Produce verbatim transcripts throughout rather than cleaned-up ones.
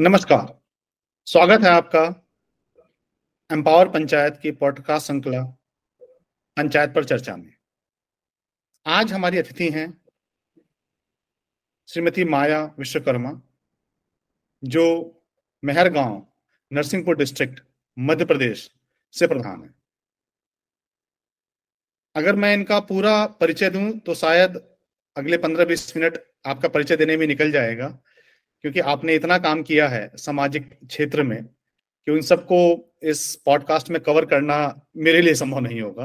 नमस्कार, स्वागत है आपका एम्पावर पंचायत की पॉडकास्ट श्रृंखला पंचायत पर चर्चा में। आज हमारी अतिथि हैं श्रीमती माया विश्वकर्मा, जो मेहरगांव नरसिंहपुर डिस्ट्रिक्ट मध्य प्रदेश से प्रधान है। अगर मैं इनका पूरा परिचय दूं तो शायद अगले पंद्रह बीस मिनट आपका परिचय देने में निकल जाएगा, क्योंकि आपने इतना काम किया है सामाजिक क्षेत्र में कि उन सबको इस पॉडकास्ट में कवर करना मेरे लिए संभव नहीं होगा।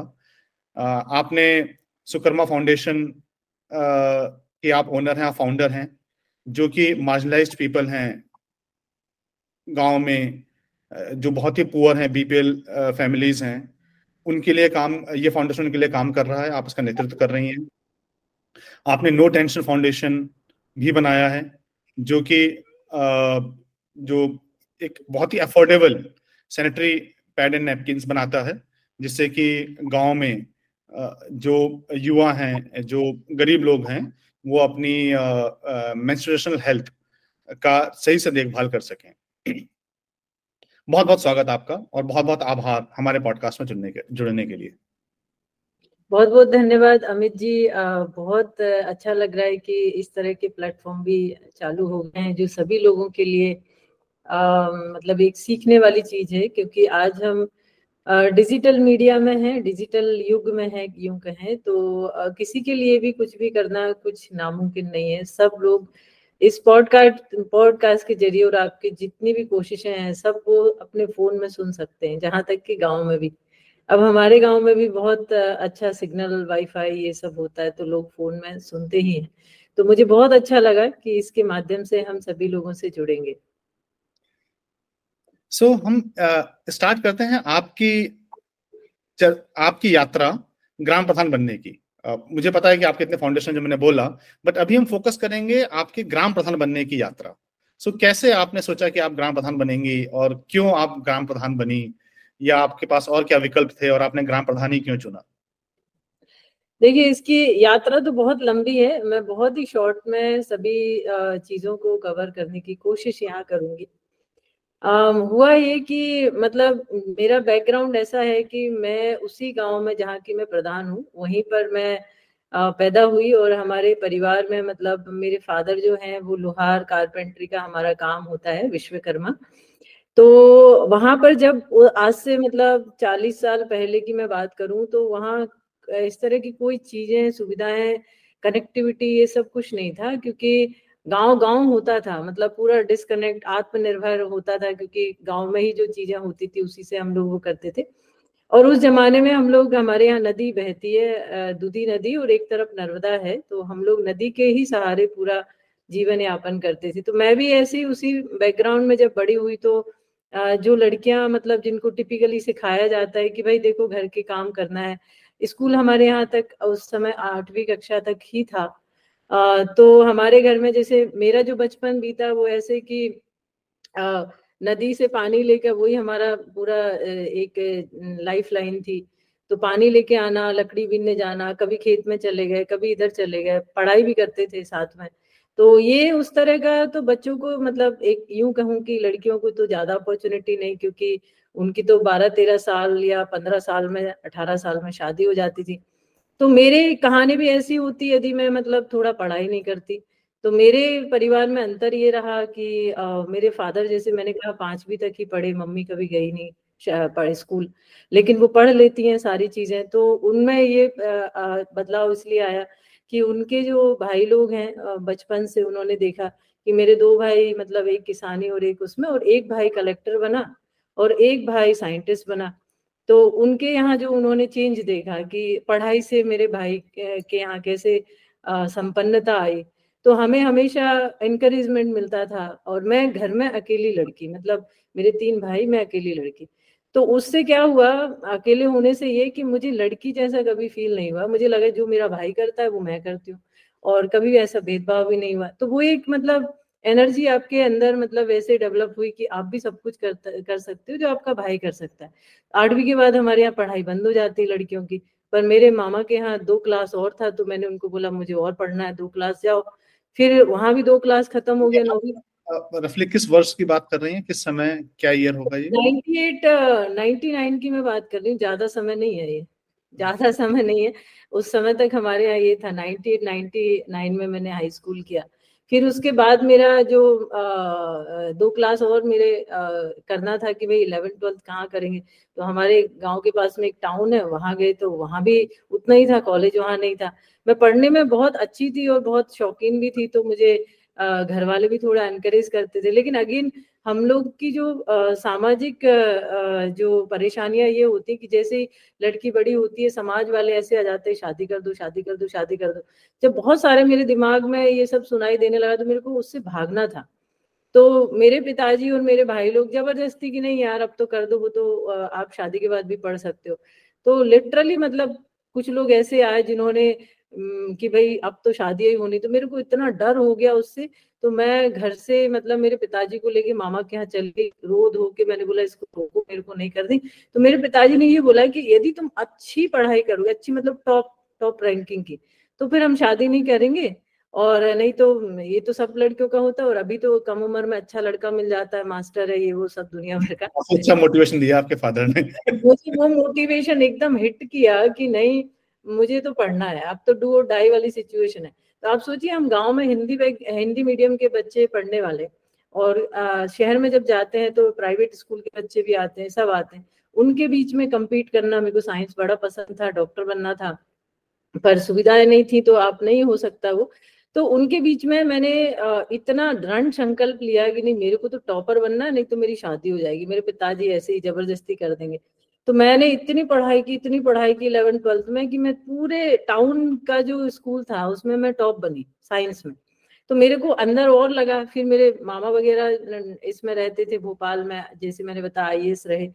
आपने सुकर्मा फाउंडेशन के आप ओनर हैं, आप फाउंडर हैं, जो कि मार्जिनलाइज्ड पीपल हैं गांव में, जो बहुत ही पुअर हैं, बीपीएल फैमिलीज हैं, उनके लिए काम ये फाउंडेशन के लिए काम कर रहा है। आप इसका नेतृत्व कर रही हैं। आपने नो टेंशन फाउंडेशन भी बनाया है, जो कि जो एक बहुत ही affordable sanitary pad and napkins बनाता है, जिससे कि गांव में जो युवा हैं, जो गरीब लोग हैं, वो अपनी मेंस्ट्रुएशनल हेल्थ का सही से देखभाल कर सकें। बहुत बहुत स्वागत आपका और बहुत बहुत आभार हमारे पॉडकास्ट में जुड़ने के जुड़ने के लिए। बहुत बहुत धन्यवाद अमित जी। बहुत अच्छा लग रहा है कि इस तरह के प्लेटफॉर्म भी चालू हो गए हैं, जो सभी लोगों के लिए आ, मतलब एक सीखने वाली चीज है, क्योंकि आज हम आ, डिजिटल मीडिया में हैं, डिजिटल युग में हैं यूं कहें तो आ, किसी के लिए भी कुछ भी करना कुछ नामुमकिन नहीं है। सब लोग इस पॉडकास्ट पॉडकास्ट के जरिए और आपकी जितनी भी कोशिशें हैं सब वो अपने फोन में सुन सकते हैं, जहाँ तक कि गाँव में भी। अब हमारे गांव में भी बहुत अच्छा सिग्नल, वाईफाई ये सब होता है, तो लोग फोन में सुनते ही हैं। तो मुझे बहुत अच्छा लगा कि इसके माध्यम से हम सभी लोगों से जुड़ेंगे। सो so, हम स्टार्ट uh, करते हैं आपकी चर, आपकी यात्रा ग्राम प्रधान बनने की। uh, मुझे पता है कि आपके इतने फाउंडेशन जो मैंने बोला, बट अभी हम फोकस करेंगे आपके ग्राम प्रधान बनने की यात्रा। सो so, कैसे आपने सोचा कि आप ग्राम प्रधान बनेंगी और क्यों आप ग्राम प्रधान बनी, या आपके पास और क्या विकल्प थे और आपने ग्राम प्रधानी क्यों चुना? देखिए, इसकी यात्रा तो बहुत लंबी है। मैं बहुत ही शॉर्ट में सभी चीजों को कवर करने की कोशिश यहाँ करूंगी। अम हुआ ये कि मतलब मेरा बैकग्राउंड ऐसा है कि मैं उसी गांव में जहाँ की मैं प्रधान हूँ वहीं पर मैं पैदा हुई, और हमारे परिवार में मतलब मेरे फादर जो हैं वो लोहार कारपेंट्री का हमारा काम होता है, विश्वकर्मा। तो वहां पर जब आज से मतलब चालीस साल पहले की मैं बात करूं तो वहाँ इस तरह की कोई चीजें, सुविधाएं, कनेक्टिविटी ये सब कुछ नहीं था, क्योंकि गांव गांव होता था। मतलब पूरा डिस्कनेक्ट, आत्मनिर्भर होता था, क्योंकि गांव में ही जो चीजें होती थी उसी से हम लोग वो करते थे। और उस जमाने में हम लोग, हमारे यहाँ नदी बहती है, दुदी नदी, और एक तरफ नर्मदा है, तो हम लोग नदी के ही सहारे पूरा जीवन यापन करते थे। तो मैं भी ऐसी उसी बैकग्राउंड में जब बड़ी हुई तो जो लड़कियां मतलब जिनको टिपिकली सिखाया जाता है कि भाई देखो घर के काम करना है, स्कूल हमारे यहाँ तक उस समय आठवीं कक्षा तक ही था, तो हमारे घर में जैसे मेरा जो बचपन बीता वो ऐसे कि नदी से पानी लेकर, वही हमारा पूरा एक लाइफ लाइन थी, तो पानी लेके आना, लकड़ी बीनने जाना, कभी खेत में चले गए, कभी इधर चले गए, पढ़ाई भी करते थे साथ में। तो ये उस तरह का, तो बच्चों को मतलब एक यूं कहूं कि लड़कियों को तो ज्यादा अपॉर्चुनिटी नहीं, क्योंकि उनकी तो बारह तेरह साल या पंद्रह साल में, अठारह साल में शादी हो जाती थी। तो मेरे कहानी भी ऐसी होती, यदि मैं मतलब थोड़ा पढ़ाई नहीं करती। तो मेरे परिवार में अंतर ये रहा कि आ, मेरे फादर, जैसे मैंने कहा, पांचवी तक ही पढ़े, मम्मी कभी गई नहीं पढ़े स्कूल, लेकिन वो पढ़ लेती हैं सारी चीजें। तो उनमें ये बदलाव इसलिए आया कि उनके जो भाई लोग हैं बचपन से, उन्होंने देखा कि मेरे दो भाई मतलब एक किसानी और एक उसमें, और एक भाई कलेक्टर बना और एक भाई साइंटिस्ट बना। तो उनके यहाँ जो उन्होंने चेंज देखा कि पढ़ाई से मेरे भाई के यहाँ कैसे संपन्नता आई, तो हमें हमेशा एनकरेजमेंट मिलता था। और मैं घर में अकेली लड़की, मतलब मेरे तीन भाई, मैं अकेली लड़की। तो उससे क्या हुआ, अकेले होने से ये कि मुझे लड़की जैसा कभी फील नहीं हुआ। मुझे लगा जो मेरा भाई करता है वो मैं करती हूँ, और कभी ऐसा भेदभाव भी नहीं हुआ। तो वो एक मतलब एनर्जी आपके अंदर मतलब वैसे डेवलप हुई कि आप भी सब कुछ करता कर सकते हो जो आपका भाई कर सकता है। आठवीं के बाद हमारे यहाँ पढ़ाई बंद हो जाती है लड़कियों की, पर मेरे मामा के यहाँ दो क्लास और था, तो मैंने उनको बोला मुझे और पढ़ना है, दो क्लास जाओ। फिर वहां भी दो क्लास खत्म हो गया, नौवीं रफली किस वर्ष की बात कर रही हैं, किस समय, क्या ईयर होगा ये? अट्ठानवे, निन्यानवे की मैं बात कर रही हूँ, ज्यादा समय नहीं है ये, ज्यादा समय नहीं है। उस समय तक हमारे यहाँ ये था, अट्ठानवे, निन्यानवे में मैंने हाई स्कूल किया। फिर उसके बाद मेरा जो आ, दो क्लास और मेरे आ, करना था कि भाई इलेवन ट्वेल्थ कहाँ करेंगे, तो हमारे गांव के पास में एक टाउन है, वहाँ गए तो वहाँ भी उतना ही था, कॉलेज वहाँ नहीं था। मैं पढ़ने में बहुत अच्छी थी और बहुत शौकीन भी थी, तो मुझे घर वाले भी थोड़ा एनकरेज करते थे। लेकिन अगेन हम लोग की जो सामाजिक जो परेशानियां ये होती कि जैसे लड़की बड़ी होती है समाज वाले ऐसे आ जाते हैं, शादी कर दो, शादी कर दो, शादी कर दो। जब बहुत सारे मेरे दिमाग में ये सब सुनाई देने लगा तो मेरे को उससे भागना था। तो मेरे पिताजी और मेरे भाई लोग जबरदस्ती कि नहीं यार अब तो कर दो, वो तो आप शादी के बाद भी पढ़ सकते हो। तो लिटरली मतलब कुछ लोग ऐसे आए जिन्होंने कि भाई अब तो शादी ही होनी, तो मेरे को इतना डर हो गया उससे, तो मैं घर से मतलब मेरे पिताजी को लेके मामा के यहाँ चल गई। रो धो के मैंने बोला इसको रोको, मेरे को नहीं कर दी। तो मेरे पिताजी ने ये बोला कि यदि तुम अच्छी पढ़ाई करोगे, अच्छी मतलब टॉप टॉप रैंकिंग की, तो फिर हम शादी नहीं करेंगे, और नहीं तो ये तो सब लड़कियों का होता है, और अभी तो कम उम्र में अच्छा लड़का मिल जाता है, मास्टर है ये वो सब दुनिया भर का। अच्छा मोटिवेशन दिया आपके फादर ने। मुझे वो मोटिवेशन एकदम हिट किया कि नहीं मुझे तो पढ़ना है, अब तो डू और डाई वाली सिचुएशन है। तो आप सोचिए हम गांव में हिंदी हिंदी मीडियम के बच्चे पढ़ने वाले, और आ, शहर में जब जाते हैं तो प्राइवेट स्कूल के बच्चे भी आते हैं, सब आते हैं, उनके बीच में कम्पीट करना। मेरे को साइंस बड़ा पसंद था, डॉक्टर बनना था, पर सुविधाएं नहीं थी तो आप नहीं हो सकता वो। तो उनके बीच में मैंने इतना दृढ़ संकल्प लिया कि नहीं मेरे को तो टॉपर बनना है, नहीं तो मेरी शादी हो जाएगी, मेरे पिताजी ऐसे ही जबरदस्ती कर देंगे। तो मैंने इतनी पढ़ाई की इतनी पढ़ाई की इलेवन ट्वेल्थ में कि मैं पूरे टाउन का जो स्कूल था उसमें मैं टॉप बनी साइंस में। तो मेरे को अंदर और लगा। फिर मेरे मामा वगैरह इसमें रहते थे भोपाल में, जैसे मैंने बताया आईएएस रहे,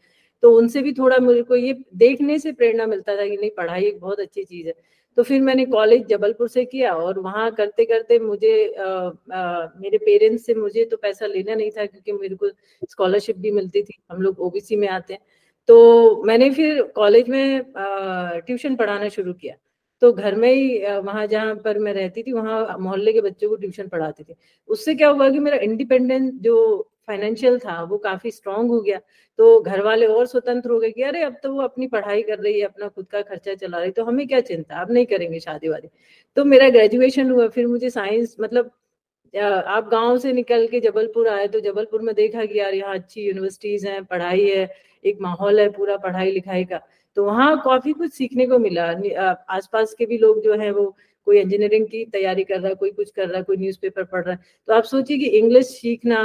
तो उनसे भी थोड़ा मेरे को ये देखने से प्रेरणा मिलता था कि नहीं पढ़ाई एक बहुत अच्छी चीज़ है। तो फिर मैंने कॉलेज जबलपुर से किया, और वहाँ करते करते मुझे आ, आ, मेरे पेरेंट्स से मुझे तो पैसा लेना नहीं था क्योंकि मेरे को स्कॉलरशिप भी मिलती थी, हम लोग ओबीसी में आते हैं। तो मैंने फिर कॉलेज में ट्यूशन पढ़ाना शुरू किया। तो घर में ही वहाँ जहाँ पर मैं रहती थी वहाँ मोहल्ले के बच्चों को ट्यूशन पढ़ाती थी। उससे क्या हुआ कि मेरा इंडिपेंडेंट जो फाइनेंशियल था वो काफ़ी स्ट्रांग हो गया। तो घर वाले और स्वतंत्र हो गए कि अरे अब तो वो अपनी पढ़ाई कर रही है, अपना खुद का खर्चा चला रही, तो हमें क्या चिंता, अब नहीं करेंगे शादी वादी। तो मेरा ग्रेजुएशन हुआ, फिर मुझे साइंस मतलब आप गांव से निकल के जबलपुर आए तो जबलपुर में देखा कि यार यहाँ अच्छी यूनिवर्सिटीज हैं, पढ़ाई है, एक माहौल है पूरा पढ़ाई लिखाई का। तो वहाँ काफी कुछ सीखने को मिला। आसपास के भी लोग जो हैं वो कोई इंजीनियरिंग की तैयारी कर रहा है, कोई कुछ कर रहा है, कोई न्यूज़पेपर पढ़ रहा है। तो आप सोचिए कि इंग्लिश सीखना,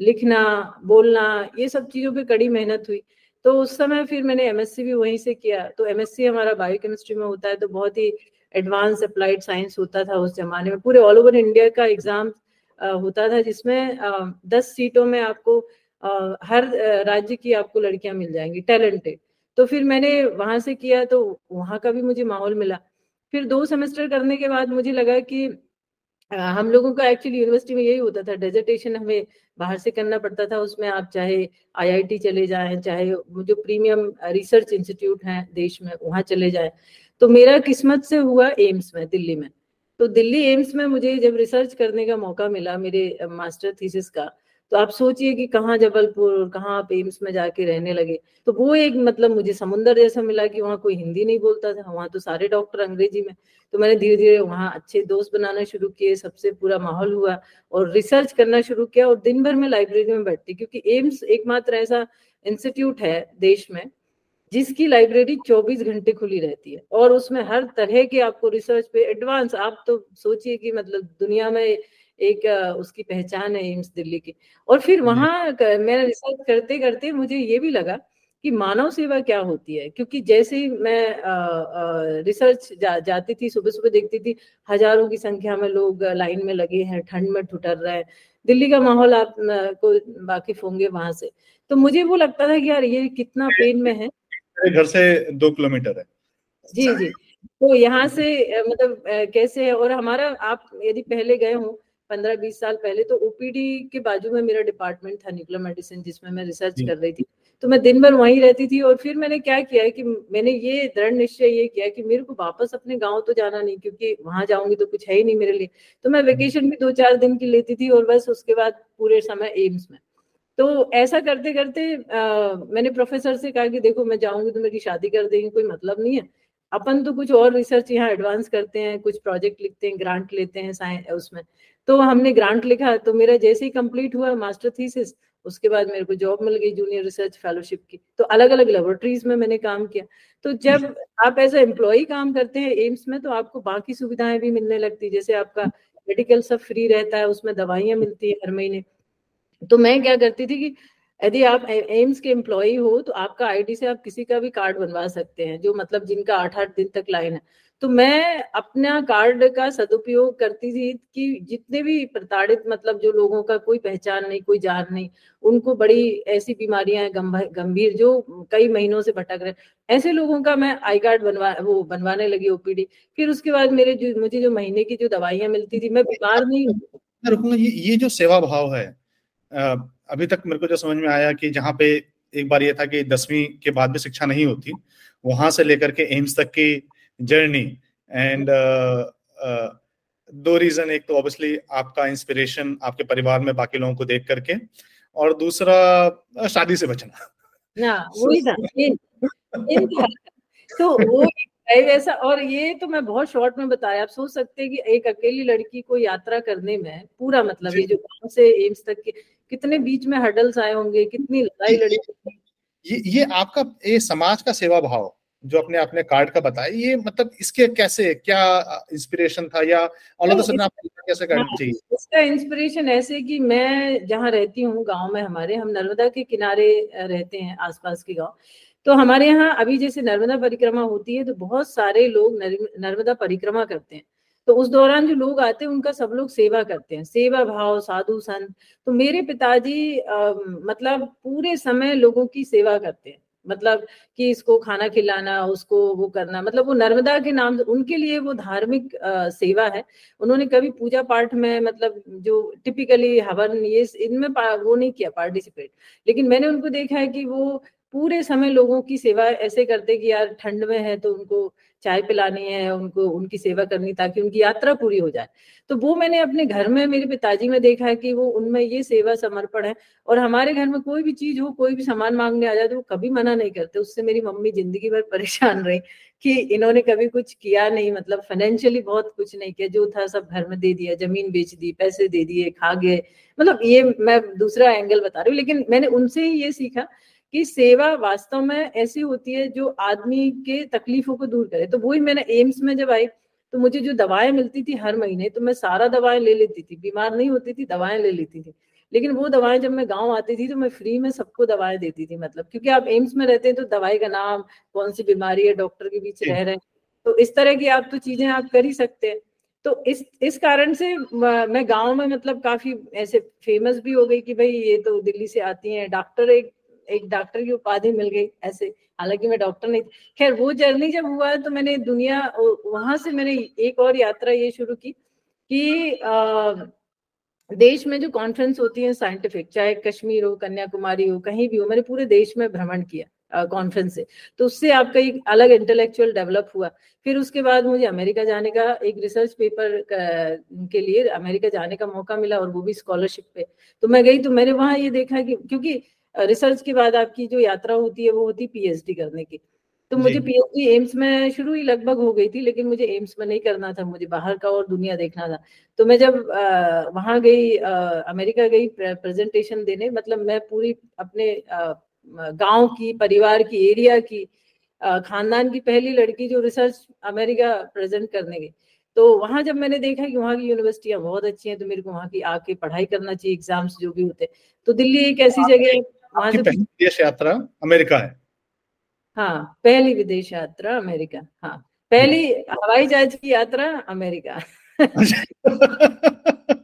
लिखना, बोलना, ये सब चीजों पर कड़ी मेहनत हुई। तो उस समय फिर मैंने एमएससी भी वहीं से किया। तो एमएससी हमारा बायोकेमिस्ट्री में होता है, तो बहुत ही एडवांस अप्लाइड साइंस होता था उस जमाने में। पूरे ऑल ओवर इंडिया का एग्जाम होता था जिसमें दस सीटों में आपको आ, हर राज्य की आपको लड़कियां मिल जाएंगी टैलेंटेड। तो फिर मैंने वहां से किया, तो वहां का भी मुझे माहौल मिला। फिर दो सेमेस्टर करने के बाद मुझे लगा कि आ, हम लोगों का एक्चुअली यूनिवर्सिटी में यही होता था, डिसर्टेशन हमें बाहर से करना पड़ता था। उसमें आप चाहे आईआईटी चले जाएं, चाहे जो प्रीमियम रिसर्च इंस्टीट्यूट हैं देश में वहाँ चले जाएं। तो मेरा किस्मत से हुआ एम्स में, दिल्ली में। तो दिल्ली एम्स में मुझे जब रिसर्च करने का मौका मिला मेरे मास्टर थीसिस का, तो आप सोचिए कि कहाँ जबलपुर और कहाँ आप एम्स में जाके रहने लगे। तो वो एक मतलब मुझे समुंदर जैसा मिला कि वहाँ कोई हिंदी नहीं बोलता था, वहाँ तो सारे डॉक्टर अंग्रेजी में। तो मैंने धीरे धीरे वहाँ अच्छे दोस्त बनाना शुरू किए, सबसे पूरा माहौल हुआ और रिसर्च करना शुरू किया। और दिन भर में लाइब्रेरी में बैठती, क्योंकि एम्स एकमात्र ऐसा इंस्टीट्यूट है देश में जिसकी लाइब्रेरी चौबीस घंटे खुली रहती है, और उसमें हर तरह के आपको रिसर्च पे एडवांस, आप तो सोचिए कि मतलब दुनिया में एक उसकी पहचान है एम्स दिल्ली की। और फिर वहाँ मैं रिसर्च करते करते मुझे ये भी लगा कि मानव सेवा क्या होती है, क्योंकि जैसे ही मैं आ, आ, रिसर्च जा, जाती थी, सुबह सुबह देखती थी हजारों की संख्या में लोग लाइन में लगे हैं, ठंड में ठुठर रहे हैं। दिल्ली का माहौल आप को वाकिफ होंगे वहां से। तो मुझे वो लगता था कि यार ये कितना पेन में है, घर से दो किलोमीटर है। जी जी, तो यहाँ से मतलब कैसे है। और हमारा आप यदि पहले गए हो पंद्रह बीस साल पहले तो ओपीडी के बाजू में मेरा डिपार्टमेंट था न्यूक्लियर मेडिसिन, जिसमें मैं रिसर्च कर रही थी, तो मैं दिन भर वहीं रहती थी। और फिर मैंने क्या किया है कि मैंने ये दृढ़ निश्चय ये किया कि मेरे को वापस अपने गांव तो जाना नहीं, क्योंकि वहां जाऊंगी तो कुछ है ही नहीं मेरे लिए। तो मैं वेकेशन भी दो चार दिन की लेती थी और बस उसके बाद पूरे समय एम्स में। तो ऐसा करते करते आ, मैंने प्रोफेसर से कहा कि देखो मैं जाऊंगी तो मेरी शादी कर देंगे, कोई मतलब नहीं है, अपन तो कुछ और रिसर्च यहाँ एडवांस करते हैं, कुछ प्रोजेक्ट लिखते हैं, ग्रांट लेते हैं उसमें। तो हमने ग्रांट लिखा, तो मेरा जैसे ही कंप्लीट हुआ मास्टर थीसिस, उसके बाद मेरे को जॉब मिल गई जूनियर रिसर्च फेलोशिप की। तो अलग अलग लेबोरेटरीज में मैंने काम किया। तो जब आप एज ए एम्प्लॉई काम करते हैं एम्स में तो आपको बाकी सुविधाएं भी मिलने लगती, जैसे आपका मेडिकल सब फ्री रहता है, उसमें दवाइयां मिलती है हर महीने। तो मैं क्या करती थी कि यदि आप एम्स के एम्प्लॉई हो तो आपका आईडी से आप किसी का भी कार्ड बनवा सकते हैं, जो मतलब जिनका आठ आठ दिन तक लाइन है। तो मैं अपना कार्ड का सदुपयोग करती थी कि जितने भी प्रताड़ित मतलब जो लोगों का कोई पहचान नहीं, कोई जान नहीं, उनको बड़ी ऐसी बीमारियां हैं गंभीर जो कई महीनों से भटक रहे, ऐसे लोगों का मैं आई कार्ड बनवा वो बनवाने लगी ओपीडी। फिर उसके बाद मेरे जो मुझे जो महीने की जो दवाइयां मिलती थी, मैं बीमार नहीं हूँ। ये, ये जो सेवा भाव है, अभी तक मेरे को जो समझ में आया कि जहाँ पे एक बार ये था कि दसवीं के बाद भी शिक्षा नहीं होती, वहां से लेकर के एम्स तक की जर्नी एंड दो रीजन, एक तो ऑब्वियसली आपका इंस्पिरेशन आपके परिवार में बाकी लोगों को देख करके, और दूसरा शादी से बचना ना वही था इन, इन था। तो वो ऐसा। और ये तो मैं बहुत शॉर्ट में बताया, आप सोच सकते हैं कि एक अकेली लड़की को यात्रा करने में पूरा मतलब ये जो गांव से एम्स तक के कितने बीच में हर्डल्स आए होंगे, कितनी लड़ाई लड़ी। ये ये आपका ये समाज का सेवा भाव जो अपने अपने कार्ड का बताया, ये मतलब इसके कैसे क्या इंस्पिरेशन था या ऑल ऑफ अ सडन आपको कैसे करना चाहिए? इसका इंस्पिरेशन ऐसे कि मैं जहाँ रहती हूँ गांव में, हमारे हम नर्मदा के किनारे रहते हैं आसपास के गांव। तो हमारे यहाँ अभी जैसे नर्मदा परिक्रमा होती है तो बहुत सारे लोग नर्मदा परिक्रमा करते हैं। तो उस दौरान जो लोग आते हैं उनका सब लोग सेवा करते हैं, सेवा भाव, साधु संत। तो मेरे पिताजी आ, मतलब पूरे समय लोगों की सेवा करते हैं, मतलब कि इसको खाना खिलाना, उसको वो करना, मतलब वो नर्मदा के नाम उनके लिए वो धार्मिक आ, सेवा है। उन्होंने कभी पूजा पाठ में मतलब जो टिपिकली हवन ये इनमें वो नहीं किया पार्टिसिपेट, लेकिन मैंने उनको देखा है कि वो पूरे समय लोगों की सेवा ऐसे करते कि यार ठंड में है तो उनको चाय पिलानी है, उनको उनकी सेवा करनी ताकि उनकी यात्रा पूरी हो जाए। तो वो मैंने अपने घर में मेरे पिताजी में देखा है कि वो उनमें ये सेवा समर्पण है। और हमारे घर में कोई भी चीज हो, कोई भी सामान मांगने आ जाए तो वो कभी मना नहीं करते। उससे मेरी मम्मी जिंदगी भर परेशान रही कि इन्होंने कभी कुछ किया नहीं, मतलब फाइनेंशियली बहुत कुछ नहीं किया, जो था सब घर में दे दिया, जमीन बेच दी, पैसे दे दिए, खा गए। मतलब ये मैं दूसरा एंगल बता रही हूँ, लेकिन मैंने उनसे ही ये सीखा कि सेवा वास्तव में ऐसी होती है जो आदमी के तकलीफों को दूर करे। तो वही मैंने एम्स में जब आई तो मुझे जो दवाएं मिलती थी हर महीने, तो मैं सारा दवाएं ले लेती थी, बीमार नहीं होती थी, दवाएं ले लेती थी। लेकिन वो दवाएं जब मैं गांव आती थी तो मैं फ्री में सबको दवाएं देती थी, मतलब क्योंकि आप एम्स में रहते हैं तो दवाई का नाम, कौन सी बीमारी है, डॉक्टर के बीच रह रहे हैं, तो इस तरह की आप तो चीजें आप कर ही सकते हैं। तो इस इस कारण से मैं गाँव में मतलब काफी ऐसे फेमस भी हो गई कि भाई ये तो दिल्ली से आती है, डॉक्टर एक एक डॉक्टर की उपाधि मिल गई ऐसे, हालांकि मैं डॉक्टर नहीं। खैर वो जर्नी जब हुआ तो मैंने दुनिया वहां से मैंने एक और यात्रा ये शुरू की कि आ, देश में जो कॉन्फ्रेंस होती है साइंटिफिक, चाहे कश्मीर हो, कन्याकुमारी हो, कहीं भी हो, मैंने पूरे देश में भ्रमण किया कॉन्फ्रेंस से। तो उससे आपका एक अलग इंटेलेक्चुअल डेवलप हुआ। फिर उसके बाद मुझे अमेरिका जाने का एक रिसर्च पेपर के लिए अमेरिका जाने का मौका मिला, और वो भी स्कॉलरशिप पे। तो मैं गई तो मैंने वहाँ ये देखा कि क्योंकि रिसर्च के बाद आपकी जो यात्रा होती है वो होती है पीएचडी करने की। तो मुझे पीएचडी एम्स में शुरू ही लगभग हो गई थी, लेकिन मुझे एम्स में नहीं करना था, मुझे बाहर का और दुनिया देखना था। तो मैं जब वहां गई, अमेरिका गई प्रेजेंटेशन देने, मतलब मैं पूरी अपने गांव की, परिवार की, एरिया की, खानदान की पहली लड़की जो रिसर्च अमेरिका प्रेजेंट करने गई। तो वहाँ जब मैंने देखा कि वहाँ की यूनिवर्सिटियाँ बहुत अच्छी हैं तो मेरे को वहाँ की आके पढ़ाई करना चाहिए, एग्जाम्स जो भी होते। तो दिल्ली एक ऐसी जगह है, वहाँ से पहली विदेश यात्रा अमेरिका है। हाँ, पहली विदेश यात्रा अमेरिका, हाँ पहली हवाई जहाज की यात्रा अमेरिका